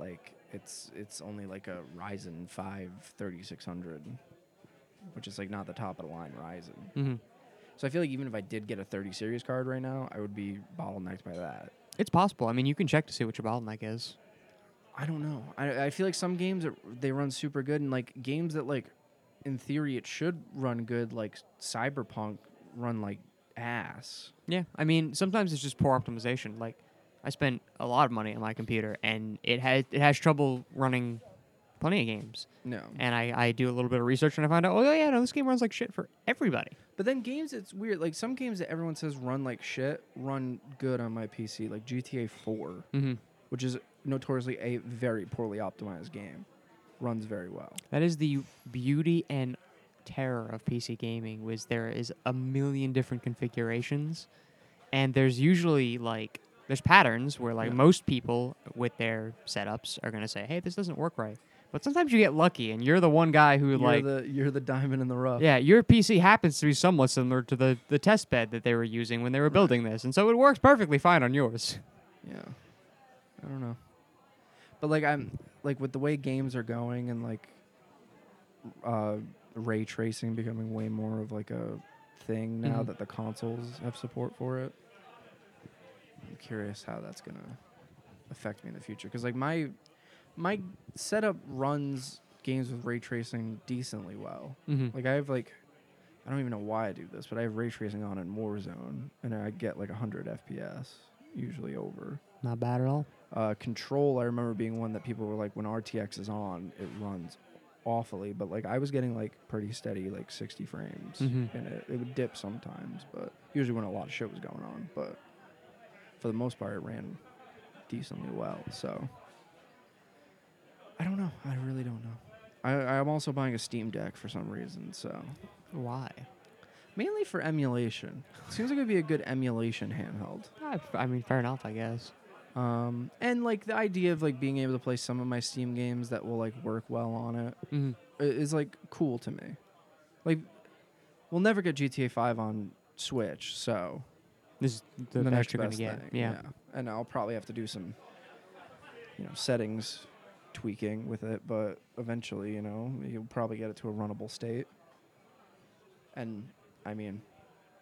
it's only a Ryzen 5 3600, which is not the top of the line Ryzen. Mm-hmm. So I feel like even if I did get a 30 series card right now, I would be bottlenecked by that. It's possible. I mean, you can check to see what your bottleneck is. I don't know. I feel like some games they run super good, and games that in theory it should run good, like Cyberpunk, run ass. Yeah, I mean, sometimes it's just poor optimization. I spent a lot of money on my computer, and it has trouble running plenty of games. No. And I do a little bit of research, and I find out, this game runs like shit for everybody. But then games, it's weird. Some games that everyone says run like shit run good on my PC, like GTA 4, mm-hmm. which is notoriously a very poorly optimized game, runs very well. That is the beauty and terror of PC gaming, was there is a million different configurations, and there's usually there's patterns where most people with their setups are gonna say, hey, this doesn't work right. But sometimes you get lucky and you're the one guy who you're the diamond in the rough. Yeah, your PC happens to be somewhat similar to the test bed that they were using when they were building this, and so it works perfectly fine on yours. Yeah, I don't know, but I'm with the way games are going, and ray tracing becoming way more of a thing now, mm-hmm. that the consoles have support for it. I'm curious how that's going to affect me in the future, because my setup runs games with ray tracing decently well. Mm-hmm. I have I don't even know why I do this, but I have ray tracing on in Warzone, and I get 100 FPS usually over. Not bad at all. Control, I remember being one that people were when RTX is on, it runs awfully, but like I was getting like pretty steady like 60 frames, and it would dip sometimes, but usually when a lot of shit was going on. But for the most part, it ran decently well. So I don't know. I really don't know. I'm also buying a Steam Deck for some reason. So why? Mainly for emulation. Seems like it'd be a good emulation handheld. I mean, fair enough, I guess. And like the idea of like being able to play some of my Steam games that will like work well on it is like cool to me. Like, we'll never get GTA 5 on Switch, so this is the next you're best gonna get. Thing. Yeah. And I'll probably have to do some, you know, settings tweaking with it, but eventually, you know, you'll probably get it to a runnable state. And I mean,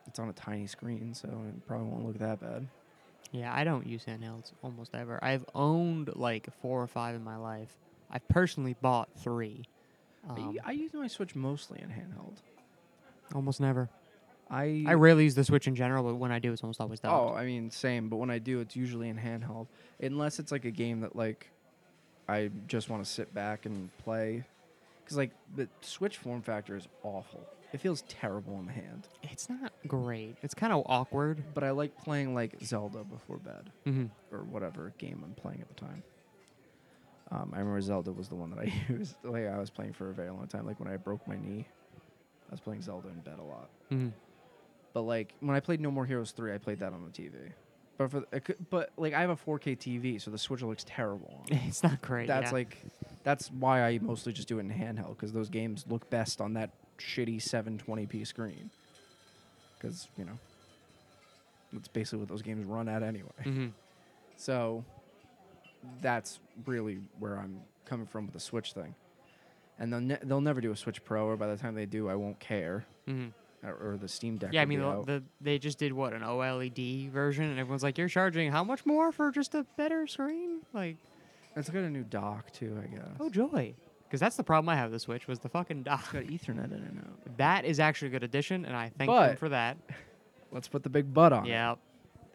it's on a tiny screen, so it probably won't look that bad. Yeah, I don't use handhelds almost ever. I've owned like 4 or 5 in my life. I've personally bought 3. I use my Switch mostly in handheld. Almost never. I rarely use the Switch in general, but when I do, it's almost always that. Oh, I mean, same. But when I do, it's usually in handheld, unless it's like a game that like I just want to sit back and play, because like the Switch form factor is awful. It feels terrible in the hand. It's not great. It's kind of awkward. But I like playing like Zelda before bed, or whatever game I'm playing at the time. I remember Zelda was the one that I used. Like I was playing for a very long time. Like when I broke my knee, I was playing Zelda in bed a lot. But like when I played No More Heroes 3, I played that on the TV. But like I have a 4K TV, so the Switch looks terrible on it. It's not great. That's why I mostly just do it in handheld, because those games look best on that shitty 720p screen, because you know that's basically what those games run at anyway. So that's really where I'm coming from with the Switch thing. And they'll never do a Switch Pro, or by the time they do, I won't care. Or the Steam Deck. Yeah, I mean, they just did an OLED version, and everyone's like, "You're charging how much more for just a better screen?" Like, it's got a new dock too, I guess. Oh joy, because that's the problem I have with the Switch, was the fucking dock. It's got Ethernet in it now. That is actually a good addition, and I thank them for that. Let's put the big butt on. Yeah,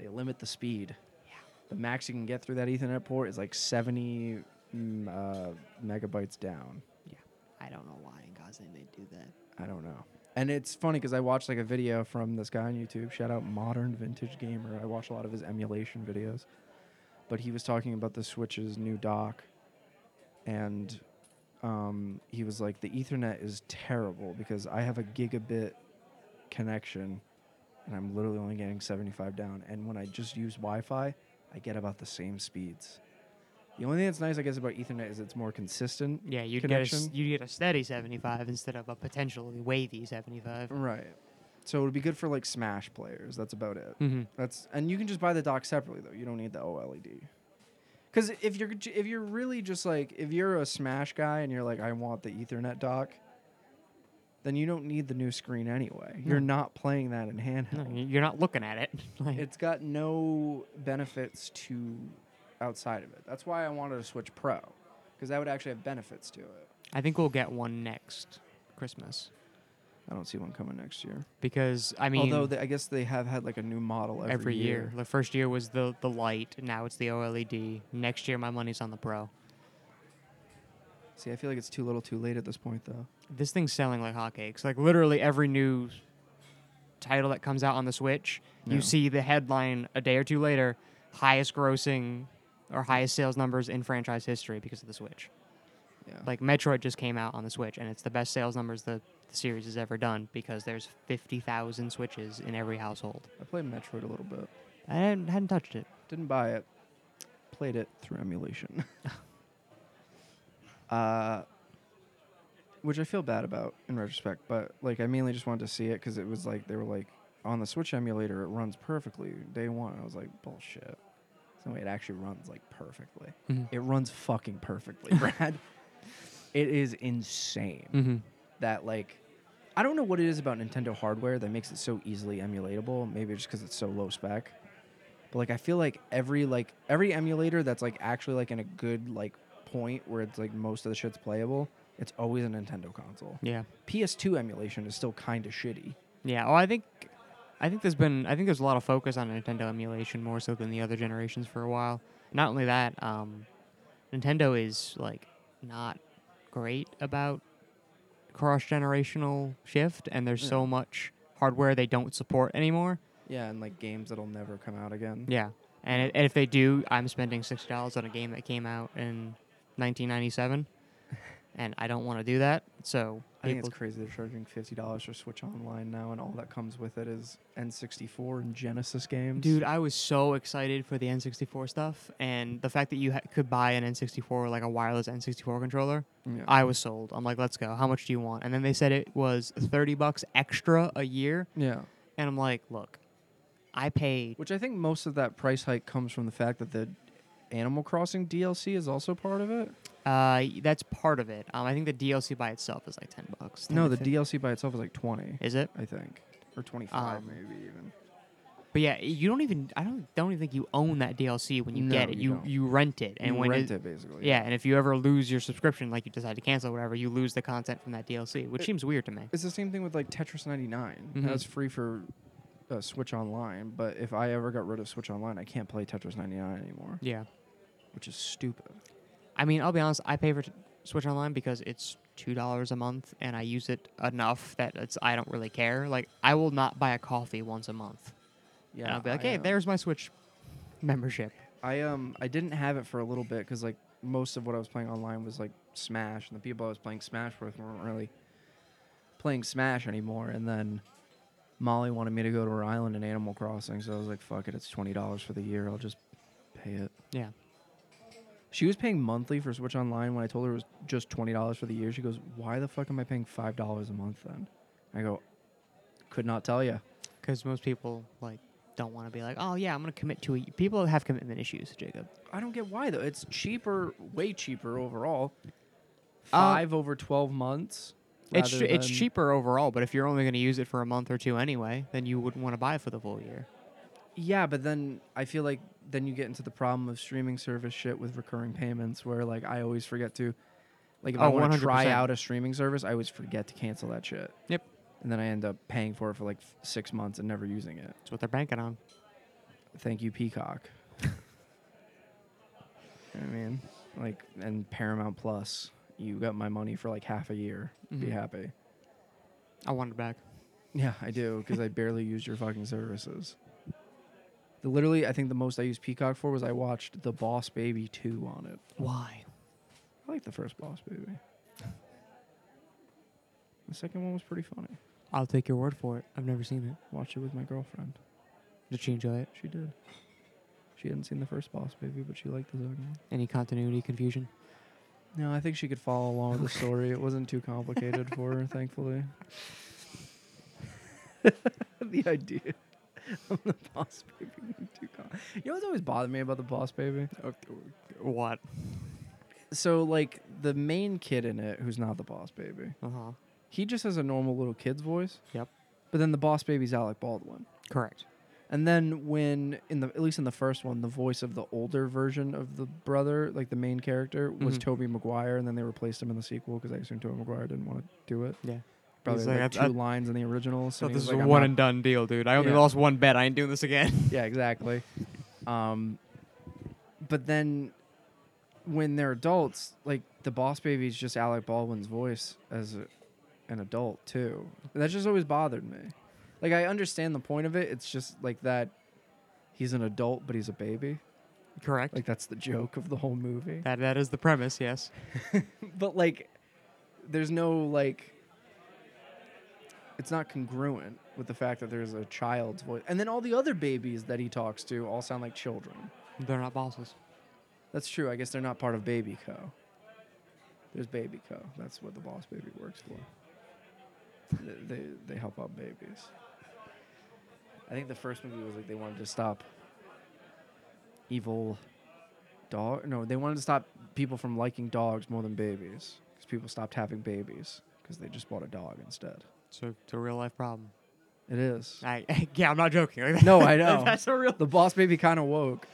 they limit the speed. Yeah, the max you can get through that Ethernet port is like 70 megabytes down. Yeah, I don't know why in God's name they do that. I don't know. And it's funny because I watched like a video from this guy on YouTube. Shout out Modern Vintage Gamer. I watch a lot of his emulation videos. But he was talking about the Switch's new dock. And he was like, the Ethernet is terrible because I have a gigabit connection and I'm literally only getting 75 down. And when I just use Wi-Fi, I get about the same speeds. The only thing that's nice, I guess, about Ethernet is it's more consistent. Yeah, you'd get a steady 75 instead of a potentially wavy 75. Right. So it would be good for, like, Smash players. That's about it. And you can just buy the dock separately, though. You don't need the OLED. Because if you're really just, like, if you're a Smash guy and you're like, I want the Ethernet dock, then you don't need the new screen anyway. No. You're not playing that in handheld. No, you're not looking at it. It's got no benefits to outside of it. That's why I wanted to Switch Pro, because that would actually have benefits to it. I think we'll get one next Christmas. I don't see one coming next year. Because, I mean, although I guess they have had like a new model every year. The first year was the light, now it's the OLED. Next year, my money's on the Pro. See, I feel like it's too little too late at this point, though. This thing's selling like hotcakes. Like, literally every new title that comes out on the Switch, you see the headline a day or two later, highest grossing or highest sales numbers in franchise history because of the Switch. Yeah. Like, Metroid just came out on the Switch, and it's the best sales numbers the series has ever done because there's 50,000 Switches in every household. I played Metroid a little bit. I hadn't touched it. Didn't buy it. Played it through emulation. Which I feel bad about in retrospect, but, like, I mainly just wanted to see it because it was, like, they were, like, on the Switch emulator, it runs perfectly day one. I was like, bullshit. So it actually runs like perfectly. It runs fucking perfectly, Brad. It is insane that like, I don't know what it is about Nintendo hardware that makes it so easily emulatable. Maybe just because it's so low spec. But like, I feel like every emulator that's like actually like in a good like point where it's like most of the shit's playable, it's always a Nintendo console. Yeah. PS2 emulation is still kind of shitty. Yeah. Oh, I think there's a lot of focus on Nintendo emulation more so than the other generations for a while. Not only that, Nintendo is like not great about cross-generational shift, and there's so much hardware they don't support anymore. Yeah, and like games that'll never come out again. Yeah, and if they do, I'm spending $60 on a game that came out in 1997, and I don't want to do that. So I think it's crazy they're charging $50 for Switch Online now, and all that comes with it is N64 and Genesis games. Dude, I was so excited for the N64 stuff, and the fact that you could buy an N64, like a wireless N64 controller, I was sold. I'm like, let's go. How much do you want? And then they said it was $30 extra a year. Yeah. And I'm like, look, I paid. Which I think most of that price hike comes from the fact that the Animal Crossing DLC is also part of it. That's part of it. I think the DLC by itself is like $10. No, the DLC by itself is like 20. Is it? I think, or 25 maybe even. But yeah, you don't even. I don't even think you own that DLC when you get it. You rent it, and you rent it basically. Yeah, and if you ever lose your subscription, like you decide to cancel or whatever, you lose the content from that DLC, which seems weird to me. It's the same thing with like Tetris 99. Mm-hmm. That's free for Switch Online, but if I ever got rid of Switch Online, I can't play Tetris 99 anymore. Yeah, which is stupid. I mean, I'll be honest, I pay for Switch Online because it's $2 a month, and I use it enough that I don't really care. Like, I will not buy a coffee once a month. Yeah, and I'll be like, hey, there's my Switch membership. I didn't have it for a little bit because, like, most of what I was playing online was, like, Smash, and the people I was playing Smash with weren't really playing Smash anymore. And then Molly wanted me to go to her island in Animal Crossing, so I was like, fuck it, it's $20 for the year. I'll just pay it. Yeah. She was paying monthly for Switch Online when I told her it was just $20 for the year. She goes, why the fuck am I paying $5 a month then? I go, could not tell you. Because most people like don't want to be like, oh, yeah, I'm going to commit to it. People have commitment issues, Jacob. I don't get why, though. It's cheaper, way cheaper overall. 5 over 12 months. It's cheaper overall, but if you're only going to use it for a month or two anyway, then you wouldn't want to buy it for the full year. Yeah, but then I feel like then you get into the problem of streaming service shit with recurring payments where, like, I always forget to, like, if I want to try out a streaming service, I always forget to cancel that shit. Yep. And then I end up paying for it for, like, 6 months and never using it. That's what they're banking on. Thank you, Peacock. You know what I mean? Like, and Paramount Plus. You got my money for, like, half a year. Mm-hmm. Be happy. I want it back. Yeah, I do, because I barely used your fucking services. Literally, I think the most I used Peacock for was I watched The Boss Baby 2 on it. Why? I like the first Boss Baby. The second one was pretty funny. I'll take your word for it. I've never seen it. Watched it with my girlfriend. Did she enjoy it? She did. She hadn't seen the first Boss Baby, but she liked the second one. Any continuity confusion? No, I think she could follow along with the story. It wasn't too complicated for her, thankfully. The idea. I'm the Boss Baby. You know what's always bothered me about the Boss Baby? What? So, like, the main kid in it, who's not the Boss Baby, he just has a normal little kid's voice. Yep. But then the Boss Baby's Alec Baldwin. Correct. And then when, at least in the first one, the voice of the older version of the brother, like the main character, was Tobey Maguire, and then they replaced him in the sequel because I assume Tobey Maguire didn't want to do it. Yeah. Probably like two lines in the original. So this is like, a one and done deal, dude. I only lost one bet. I ain't doing this again. Yeah, exactly. But then when they're adults, like the Boss Baby is just Alec Baldwin's voice as an adult too. And that's just always bothered me. Like I understand the point of it. It's just like that he's an adult, but he's a baby. Correct. Like that's the joke of the whole movie. That is the premise. Yes. But like, there's no like. It's not congruent with the fact that there's a child's voice. And then all the other babies that he talks to all sound like children. They're not bosses. That's true. I guess they're not part of Baby Co. There's Baby Co. That's what the Boss Baby works for. They help out babies. I think the first movie was like they wanted to stop evil dog. No, they wanted to stop people from liking dogs more than babies. Because people stopped having babies. Because they just bought a dog instead. So it's a real life problem. It is. I'm not joking. No, I know. That's a real. The Boss Baby kind of woke.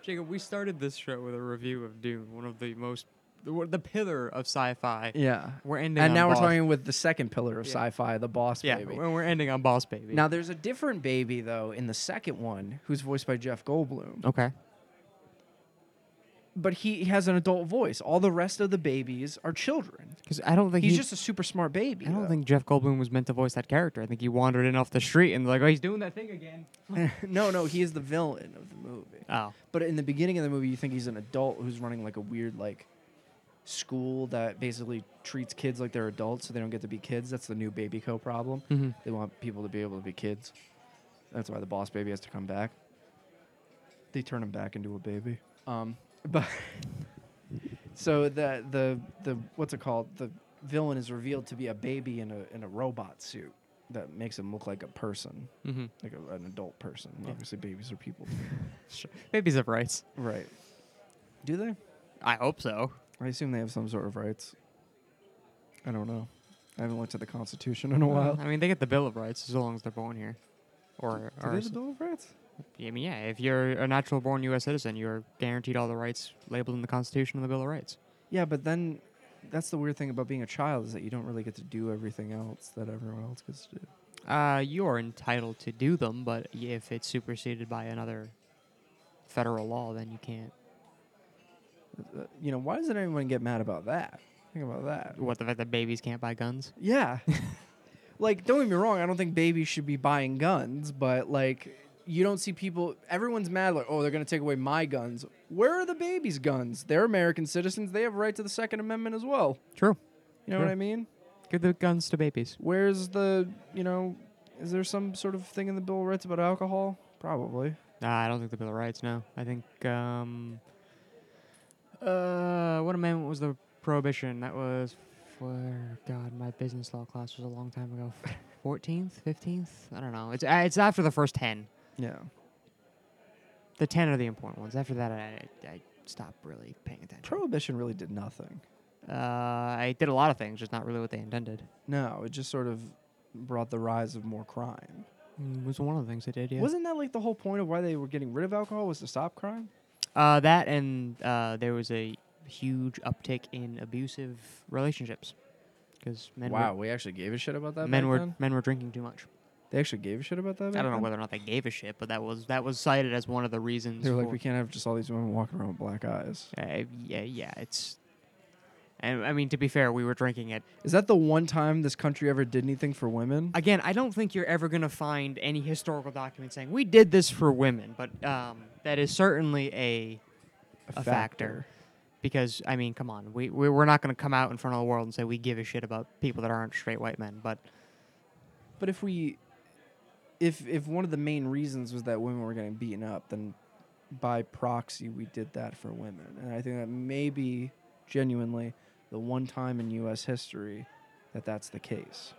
Jacob, we started this show with a review of Dune, one of the most, the pillar of sci-fi. Yeah. We're ending. And on now we're talking with the second pillar of sci-fi, the Boss Baby. Yeah, we're ending on Boss Baby. Now there's a different baby though in the second one, who's voiced by Jeff Goldblum. Okay. But he has an adult voice. All the rest of the babies are children. Because I don't think he's just a super smart baby. I don't think Jeff Goldblum was meant to voice that character. I think he wandered in off the street and like, oh, he's doing that thing again. No, he is the villain of the movie. Oh, but in the beginning of the movie, you think he's an adult who's running like a weird like school that basically treats kids like they're adults, so they don't get to be kids. That's the new Baby Co problem. Mm-hmm. They want people to be able to be kids. That's why the Boss Baby has to come back. They turn him back into a baby. But so the what's it called? The villain is revealed to be a baby in a robot suit that makes him look like a person, mm-hmm. like an adult person. Yeah. Obviously, babies are people. Sure. Babies have rights, right? Do they? I hope so. I assume they have some sort of rights. I don't know. I haven't looked at the Constitution in a while. I mean, they get the Bill of Rights as long as they're born here. Or they have the Bill of Rights? I mean, yeah, if you're a natural-born U.S. citizen, you're guaranteed all the rights labeled in the Constitution and the Bill of Rights. Yeah, but then that's the weird thing about being a child is that you don't really get to do everything else that everyone else gets to do. You're entitled to do them, but if it's superseded by another federal law, then you can't. You know, why doesn't anyone get mad about that? Think about that. What, the fact that babies can't buy guns? Yeah. Like, don't get me wrong, I don't think babies should be buying guns, but, like, you don't see people... Everyone's mad, like, oh, they're going to take away my guns. Where are the babies' guns? They're American citizens. They have a right to the Second Amendment as well. True. You know what I mean? Give the guns to babies. Where's the, you know... Is there some sort of thing in the Bill of Rights about alcohol? Probably. I don't think the Bill of Rights, no. I think, what amendment was the prohibition? That was... God, my business law class was a long time ago. 14th? 15th? I don't know. It's after the first 10. Yeah. The 10 are the important ones. After that, I stopped really paying attention. Prohibition really did nothing. I did a lot of things, just not really what they intended. No, it just sort of brought the rise of more crime. It was one of the things it did, yeah. Wasn't that like the whole point of why they were getting rid of alcohol was to stop crime? That and there was a... huge uptick in abusive relationships because men. Wow, we actually gave a shit about that. Men were drinking too much. They actually gave a shit about that. I don't know whether or not they gave a shit, but that was cited as one of the reasons. They were like, we can't have just all these women walking around with black eyes. Yeah. It's. And I mean, to be fair, we were drinking it. Is that the one time this country ever did anything for women? Again, I don't think you're ever going to find any historical document saying we did this for women, but that is certainly a factor. Because, I mean, come on, we're not going to come out in front of the world and say we give a shit about people that aren't straight white men, but if one of the main reasons was that women were getting beaten up, then by proxy we did that for women, and I think that may be genuinely the one time in U.S. history that that's the case.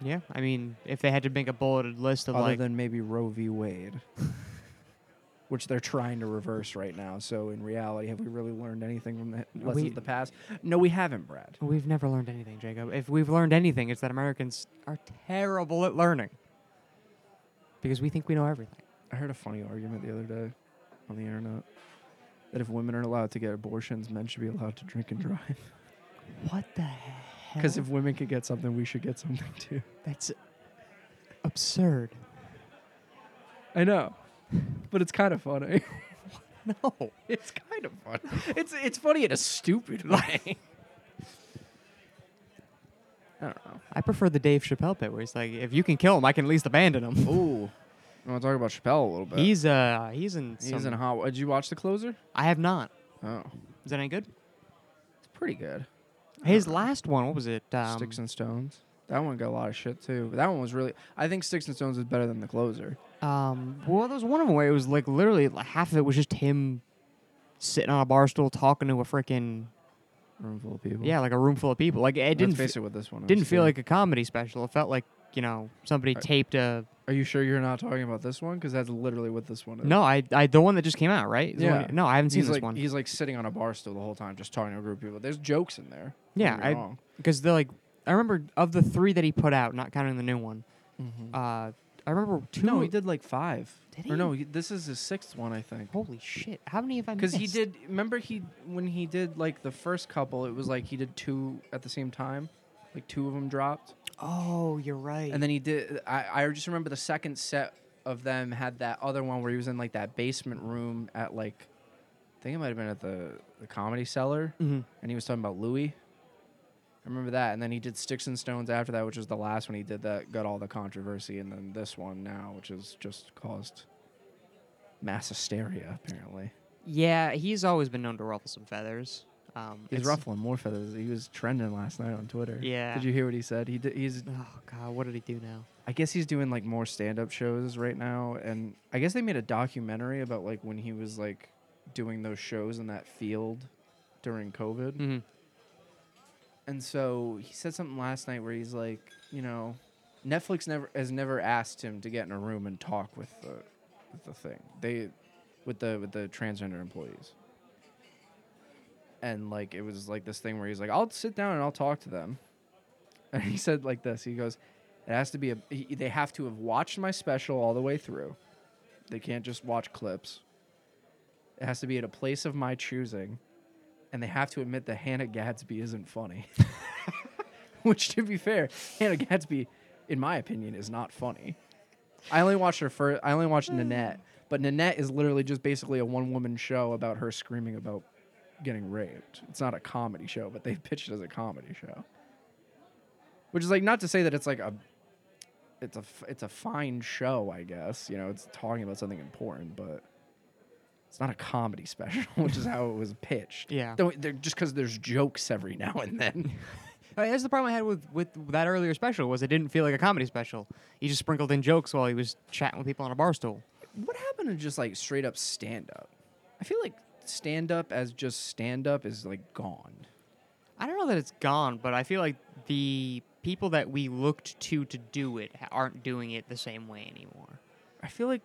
Yeah, I mean, if they had to make a bulleted list of other than maybe Roe v. Wade. Which they're trying to reverse right now. So in reality, have we really learned anything from the lessons of the past? No, we haven't, Brad. We've never learned anything, Jacob. If we've learned anything, it's that Americans are terrible at learning. Because we think we know everything. I heard a funny argument the other day on the internet that if women aren't allowed to get abortions, men should be allowed to drink and drive. What the hell? Because if women could get something, we should get something too. That's absurd. I know. But it's kind of funny. No, it's kind of funny. It's funny in a stupid way. I don't know. I prefer the Dave Chappelle bit where he's like, if you can kill him, I can at least abandon him. Ooh. I want to talk about Chappelle a little bit. He's in hot... Did you watch The Closer? I have not. Oh. Is that any good? It's pretty good. His last one, what was it? Sticks and Stones. That one got a lot of shit, too. But that one was really... I think Sticks and Stones is better than The Closer. Well, there was one of them where it was like literally like half of it was just him sitting on a bar stool talking to a freaking room full of people. Yeah, like a room full of people. Like it didn't face it with this one. Didn't feel like a comedy special. It felt like, you know, somebody taped a. Are you sure you're not talking about this one? Because that's literally what this one is. No, I the one that just came out, right? Yeah. No, I haven't seen this one. He's like sitting on a bar stool the whole time, just talking to a group of people. There's jokes in there. Yeah, because they're like I remember of the three that he put out, not counting the new one. Mm-hmm. I remember two. No, he did like five. Did he? Or no, this is his sixth one, I think. Holy shit. How many have I missed? Because he did... Remember when he did like the first couple, it was like he did two at the same time. Like two of them dropped. Oh, you're right. And then he did... I just remember the second set of them had that other one where he was in like that basement room at like... I think it might have been at the Comedy Cellar. Mm-hmm. And he was talking about Louis. I remember that. And then he did Sticks and Stones after that, which was the last one he did that got all the controversy. And then this one now, which has just caused mass hysteria, apparently. Yeah, he's always been known to ruffle some feathers. He's ruffling more feathers. He was trending last night on Twitter. Yeah. Did you hear what he said? Oh, God, what did he do now? I guess he's doing, like, more stand-up shows right now. And I guess they made a documentary about, like, when he was, like, doing those shows in that field during COVID. Mm-hmm. And so he said something last night where he's like, you know, Netflix has never asked him to get in a room and talk with the thing. With the transgender employees. And like it was like this thing where he's like, I'll sit down and I'll talk to them. And he said like this. He goes, it has to be they have to have watched my special all the way through. They can't just watch clips. It has to be at a place of my choosing. And they have to admit that Hannah Gadsby isn't funny. Which, to be fair, Hannah Gadsby, in my opinion, is not funny. I only watched Nanette. But Nanette is literally just basically a one-woman show about her screaming about getting raped. It's not a comedy show, but they pitched it as a comedy show. Which is, like, not to say that it's, like, it's a fine show, I guess. You know, it's talking about something important, but... It's not a comedy special, which is how it was pitched. Yeah. Just because there's jokes every now and then. That's the problem I had with that earlier special, was it didn't feel like a comedy special. He just sprinkled in jokes while he was chatting with people on a bar stool. What happened to just, like, straight-up stand-up? I feel like stand-up as just stand-up is, like, gone. I don't know that it's gone, but I feel like the people that we looked to do it aren't doing it the same way anymore. I feel like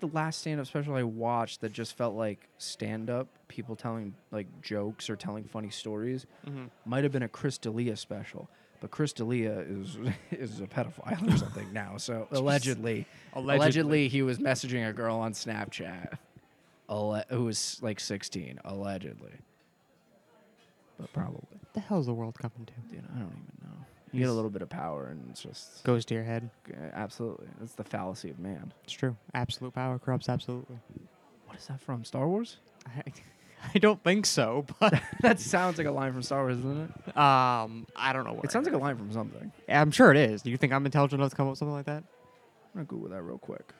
the last stand-up special I watched that just felt like stand-up, people telling, like, jokes or telling funny stories, mm-hmm. might have been a Chris D'Elia special. But Chris D'Elia is a pedophile or something now, so allegedly he was messaging a girl on Snapchat who was, like, 16, allegedly. But probably. What the hell is the world coming to? Dude, I don't even know. You get a little bit of power, and it's just... Goes to your head. Absolutely. That's the fallacy of man. It's true. Absolute power corrupts absolutely. What is that from? Star Wars? I don't think so, but... That sounds like a line from Star Wars, doesn't it? I don't know what. It sounds like a line from something. I'm sure it is. Do you think I'm intelligent enough to come up with something like that? I'm going to Google that real quick.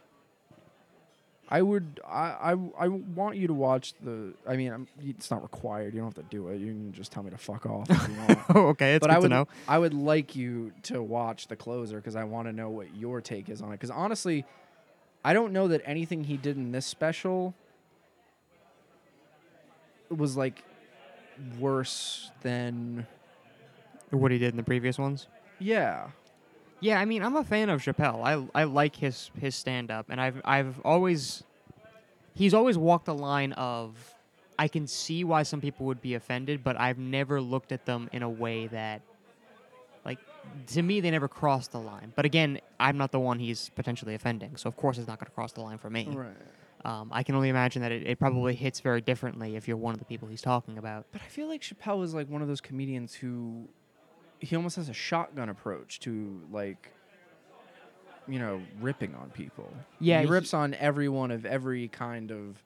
I want you to watch the... I mean, it's not required. You don't have to do it. You can just tell me to fuck off if you want. Oh, okay. It's good to know. I would like you to watch The Closer because I want to know what your take is on it. Because honestly, I don't know that anything he did in this special was, like, worse than... What he did in the previous ones? Yeah. Yeah, I mean, I'm a fan of Chappelle. I like his stand-up, and I've always... He's always walked the line of, I can see why some people would be offended, but I've never looked at them in a way that... Like, to me, they never cross the line. But again, I'm not the one he's potentially offending, so of course it's not going to cross the line for me. Right. I can only imagine that it probably hits very differently if you're one of the people he's talking about. But I feel like Chappelle is, like, one of those comedians who... He almost has a shotgun approach to, like, you know, ripping on people. Yeah, he rips on everyone of every kind of...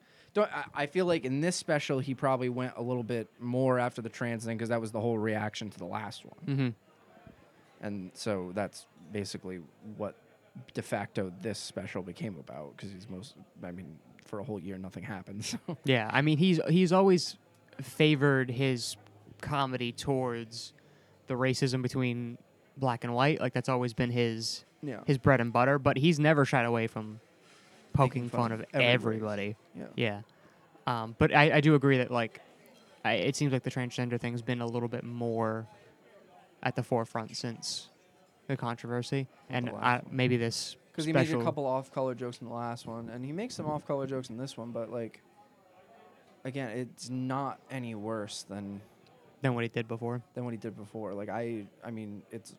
I feel like in this special, he probably went a little bit more after the trans thing because that was the whole reaction to the last one. Mm-hmm. And so that's basically what de facto this special became about because he's most... I mean, for a whole year, nothing happened. So. Yeah, I mean, he's always favored his comedy towards... The racism between black and white, like that's always been his bread and butter, but he's never shied away from poking fun of everybody. Yeah. But I do agree that like it seems like the transgender thing's been a little bit more at the forefront since the controversy, and maybe this because he made a couple off-color jokes in the last one, and he makes some off-color jokes in this one, but like again, it's not any worse than. Than what he did before. Like, I mean, it's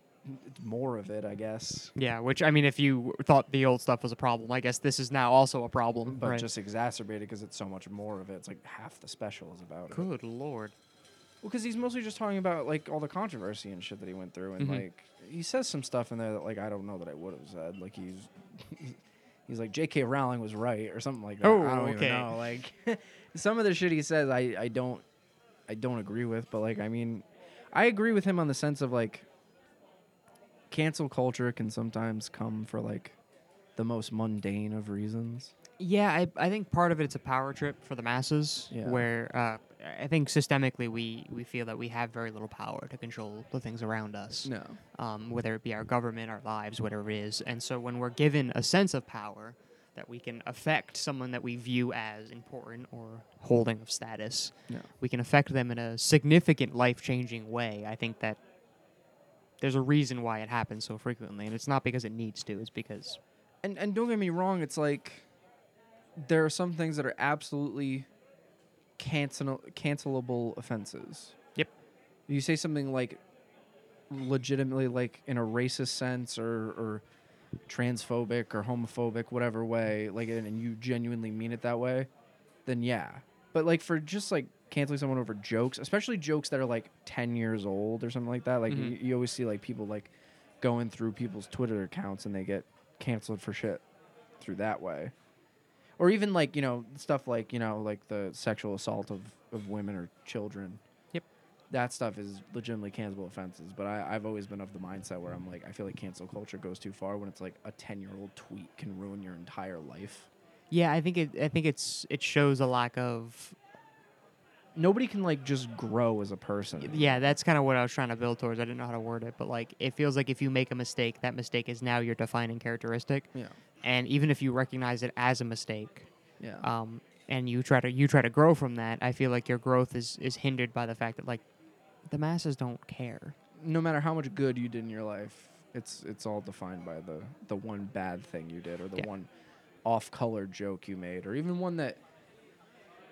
more of it, I guess. Yeah, which, I mean, if you thought the old stuff was a problem, I guess this is now also a problem. But right. Just exacerbated because it's so much more of it. It's like half the special is about it. Good Lord. Well, because he's mostly just talking about, like, all the controversy and shit that he went through. And, mm-hmm. like, he says some stuff in there that, like, I don't know that I would have said. Like, he's like, J.K. Rowling was right or something like that. Oh, I don't even know. Like, some of the shit he says, I don't agree with, but like I mean, I agree with him on the sense of, like, cancel culture can sometimes come for, like, the most mundane of reasons. Yeah, I think part of it's a power trip for the masses, where I think systemically we feel that we have very little power to control the things around us, whether it be our government, our lives, whatever it is. And so when we're given a sense of power that we can affect someone that we view as important or holding of status, we can affect them in a significant, life-changing way. I think that there's a reason why it happens so frequently, and it's not because it needs to. It's because... And don't get me wrong, it's like... There are some things that are absolutely cancelable offenses. Yep. You say something like legitimately, like in a racist sense, or transphobic or homophobic, whatever way, like, and you genuinely mean it that way, then yeah. But like for just like canceling someone over jokes, especially jokes that are like 10 years old or something like that, like you always see like people like going through people's Twitter accounts and they get canceled for shit through that way. Or even, like, you know, stuff like, you know, like the sexual assault of women or children. Yep. That stuff is legitimately cancelable offenses. But I've always been of the mindset where I'm like, I feel like cancel culture goes too far when it's like a 10-year-old tweet can ruin your entire life. Yeah, I think it shows a lack of... Nobody can, like, just grow as a person. Yeah, that's kind of what I was trying to build towards. I didn't know how to word it. But, like, it feels like if you make a mistake, that mistake is now your defining characteristic. Yeah. And even if you recognize it as a mistake, and you try to grow from that, I feel like your growth is hindered by the fact that, like, the masses don't care. No matter how much good you did in your life, it's all defined by the one bad thing you did, or the one off-color joke you made, or even one that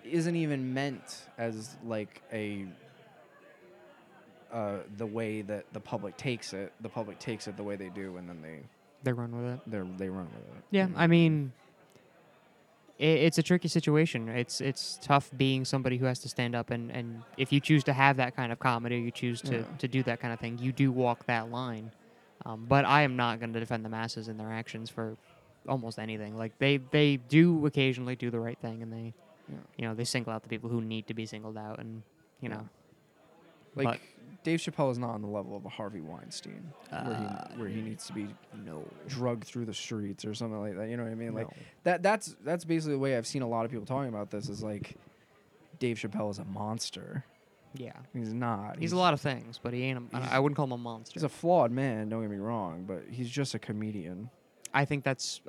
isn't even meant as like a the way that the public takes it. The public takes it the way they do, and then they run with it. They run with it. Yeah, I mean, it's a tricky situation. It's tough being somebody who has to stand up, and if you choose to have that kind of comedy, you choose to do that kind of thing, you do walk that line. But I am not going to defend the masses and their actions for almost anything. Like, they do occasionally do the right thing, and they, you know, they single out the people who need to be singled out, and, you know. Like... But Dave Chappelle is not on the level of a Harvey Weinstein, where he needs to be drugged through the streets or something like that. You know what I mean? No. Like that's basically the way I've seen a lot of people talking about this, is like Dave Chappelle is a monster. Yeah, he's not. He's a lot of things, but he ain't. I wouldn't call him a monster. He's a flawed man. Don't get me wrong, but he's just a comedian. I think that's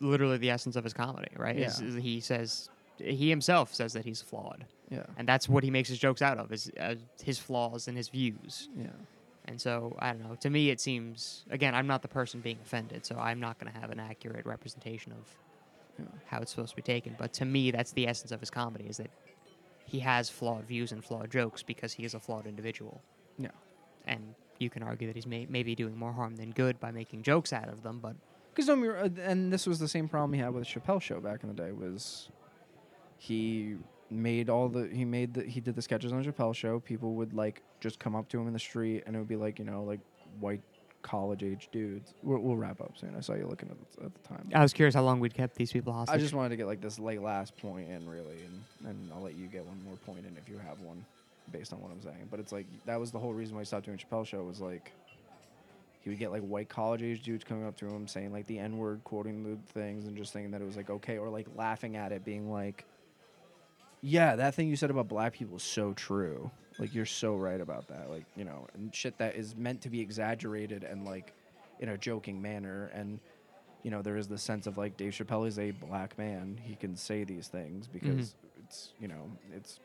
literally the essence of his comedy, right? Yeah. Is he says. He himself says that he's flawed. Yeah. And that's what he makes his jokes out of, is his flaws and his views. Yeah. And so, I don't know. To me, it seems... Again, I'm not the person being offended, so I'm not going to have an accurate representation of how it's supposed to be taken. But to me, that's the essence of his comedy, is that he has flawed views and flawed jokes because he is a flawed individual. Yeah. And you can argue that he's maybe doing more harm than good by making jokes out of them, but... Because and this was the same problem he had with the Chappelle Show back in the day, was... He did the sketches on Chappelle's Show. People would like just come up to him in the street, and it would be like, you know, like white college age dudes. We'll wrap up soon. I saw you looking at the time. I was curious how long we'd kept these people hostage. I just wanted to get like this last point in, really, and I'll let you get one more point in if you have one, based on what I'm saying. But it's like that was the whole reason why I stopped doing Chappelle's Show, was like he would get like white college age dudes coming up to him saying like the N word, quoting the things, and just thinking that it was like okay, or like laughing at it, being like. Yeah, that thing you said about black people is so true. Like, you're so right about that. Like, you know, and shit that is meant to be exaggerated and, like, in a joking manner. And, you know, there is the sense of, like, Dave Chappelle is a black man. He can say these things because it's, you know, it's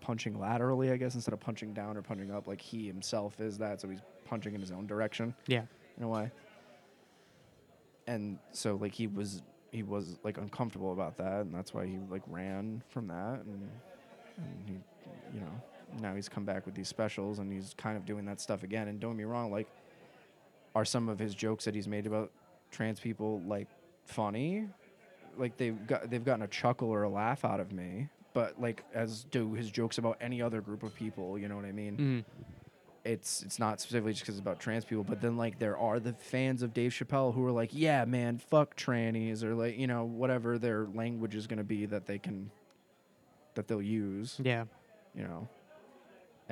punching laterally, I guess, instead of punching down or punching up. Like, he himself is that, so he's punching in his own direction. Yeah. In a way. And so, like, he was like uncomfortable about that, and that's why he like ran from that, and he, you know, now he's come back with these specials, and he's kind of doing that stuff again. And don't get me wrong, like, are some of his jokes that he's made about trans people like funny? Like they've gotten a chuckle or a laugh out of me, but like as do his jokes about any other group of people, you know what I mean? It's not specifically just because it's about trans people, but then, like, there are the fans of Dave Chappelle who are like, yeah, man, fuck trannies, or, like, you know, whatever their language is going to be that they'll use. Yeah. You know.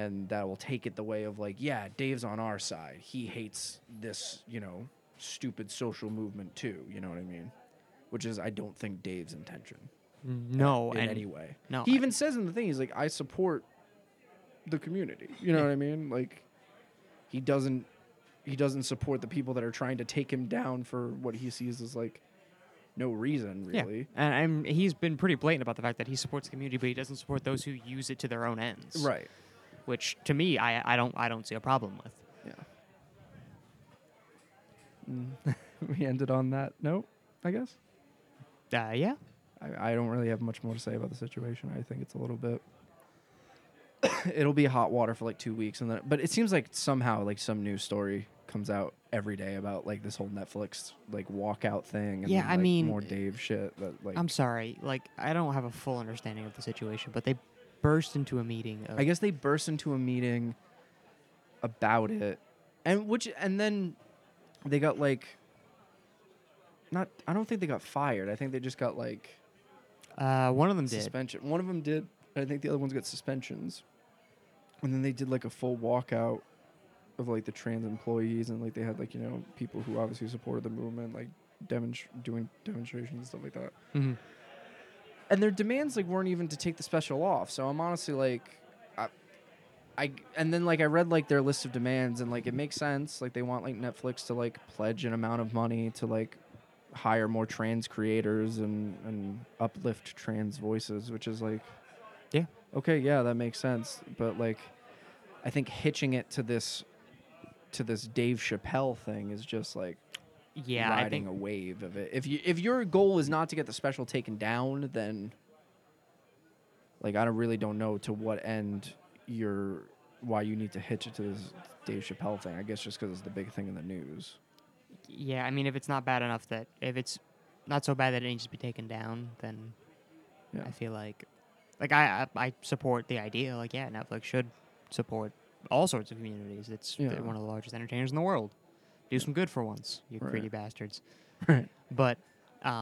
and that will take it the way of like, yeah, Dave's on our side. He hates this, you know, stupid social movement too. You know what I mean? Which is, I don't think Dave's intention. No, in any way. No, he even says in the thing, he's like, I support the community. You know what I mean? Like, he doesn't support the people that are trying to take him down for what he sees as like no reason, really. Yeah. And he's been pretty blatant about the fact that he supports the community, but he doesn't support those who use it to their own ends. Right. Which to me, I don't see a problem with. Yeah. We ended on that note, I guess. Yeah. I don't really have much more to say about the situation. I think it's a little bit. It'll be hot water for like 2 weeks, and then. But it seems like somehow like some new story comes out every day about like this whole Netflix like walkout thing. And yeah, then, like, I mean more Dave shit. But, like, I'm sorry, like I don't have a full understanding of the situation, but they burst into a meeting. I guess they burst into a meeting about it, and then they got like. Not, I don't think they got fired. I think they just got like. One of them did. Suspension. One of them did. I think the other ones got suspensions. And then they did like a full walkout of like the trans employees, and like they had like, you know, people who obviously supported the movement, like doing demonstrations and stuff like that. Mm-hmm. And their demands like weren't even to take the special off. So I'm honestly like, and then like I read like their list of demands, and like it makes sense. Like they want like Netflix to like pledge an amount of money to like. Hire more trans creators and uplift trans voices, which is like, yeah, okay, yeah, that makes sense. But like, I think hitching it to this Dave Chappelle thing is just like, yeah, riding a wave of it. If your goal is not to get the special taken down, then like I really don't know to what end why you need to hitch it to this Dave Chappelle thing. I guess just because it's the big thing in the news. Yeah, I mean, if it's not so bad that it needs to be taken down, then yeah. I feel like I support the idea. Like, yeah, Netflix should support all sorts of communities. It's one of the largest entertainers in the world. Do some good for once, you greedy bastards. Right. But, yeah,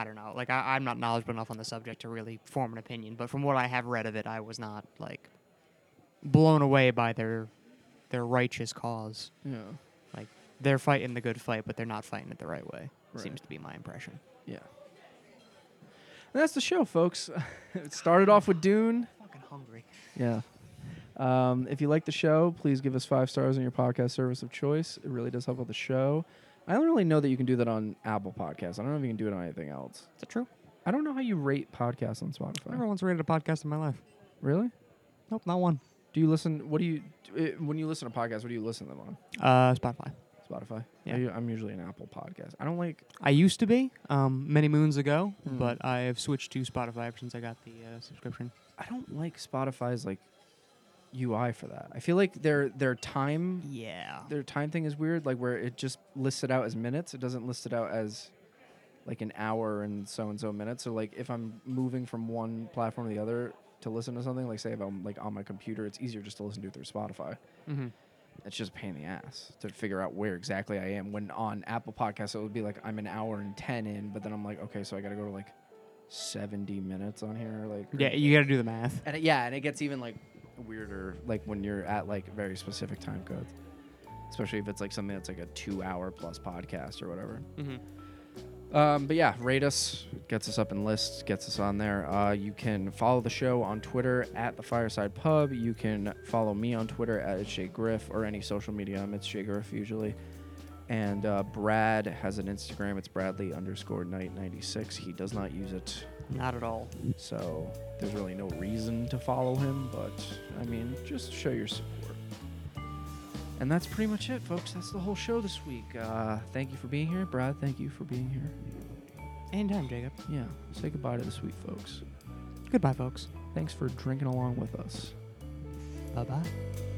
I don't know. Like, I'm not knowledgeable enough on the subject to really form an opinion. But from what I have read of it, I was not, like, blown away by their righteous cause. Yeah. They're fighting the good fight, but they're not fighting it the right way. Right. Seems to be my impression. Yeah. And that's the show, folks. It started off with Dune. I'm fucking hungry. Yeah. If you like the show, please give us 5 stars on your podcast service of choice. It really does help out the show. I don't really know that you can do that on Apple Podcasts. I don't know if you can do it on anything else. Is that true? I don't know how you rate podcasts on Spotify. I never once rated a podcast in my life. Really? Nope, not one. Do you listen? When you listen to podcasts, what do you listen to them on? Spotify. Yeah. I'm usually an Apple podcast. I don't like... I used to be many moons ago, but I have switched to Spotify ever since I got the subscription. I don't like Spotify's like UI for that. I feel like their time... Yeah. Their time thing is weird, like where it just lists it out as minutes. It doesn't list it out as like an hour and so-and-so minutes. So like if I'm moving from one platform to the other to listen to something, like say if I'm like on my computer, it's easier just to listen to it through Spotify. Mm-hmm. It's just a pain in the ass to figure out where exactly I am. When on Apple Podcasts, it would be like I'm an hour and 10 in, but then I'm like, okay, so I got to go to like 70 minutes on here. Like, yeah, you got to do the math. And it gets even like weirder, like when you're at like very specific time codes, especially if it's like something that's like a 2 hour plus podcast or whatever. Mm-hmm. But yeah, rate us. It gets us up in lists, gets us on there. You can follow the show on Twitter at The Fireside Pub. You can follow me on Twitter at It's Jay Griff, or any social media. I'm It's Jay Griff usually. And Brad has an Instagram. It's Bradley_Knight96. He does not use it. Not at all. So there's really no reason to follow him, but I mean, just show your support. And that's pretty much it, folks. That's the whole show this week. Thank you for being here. Brad, thank you for being here. Anytime, Jacob. Yeah. Say goodbye to the sweet folks. Goodbye, folks. Thanks for drinking along with us. Bye-bye.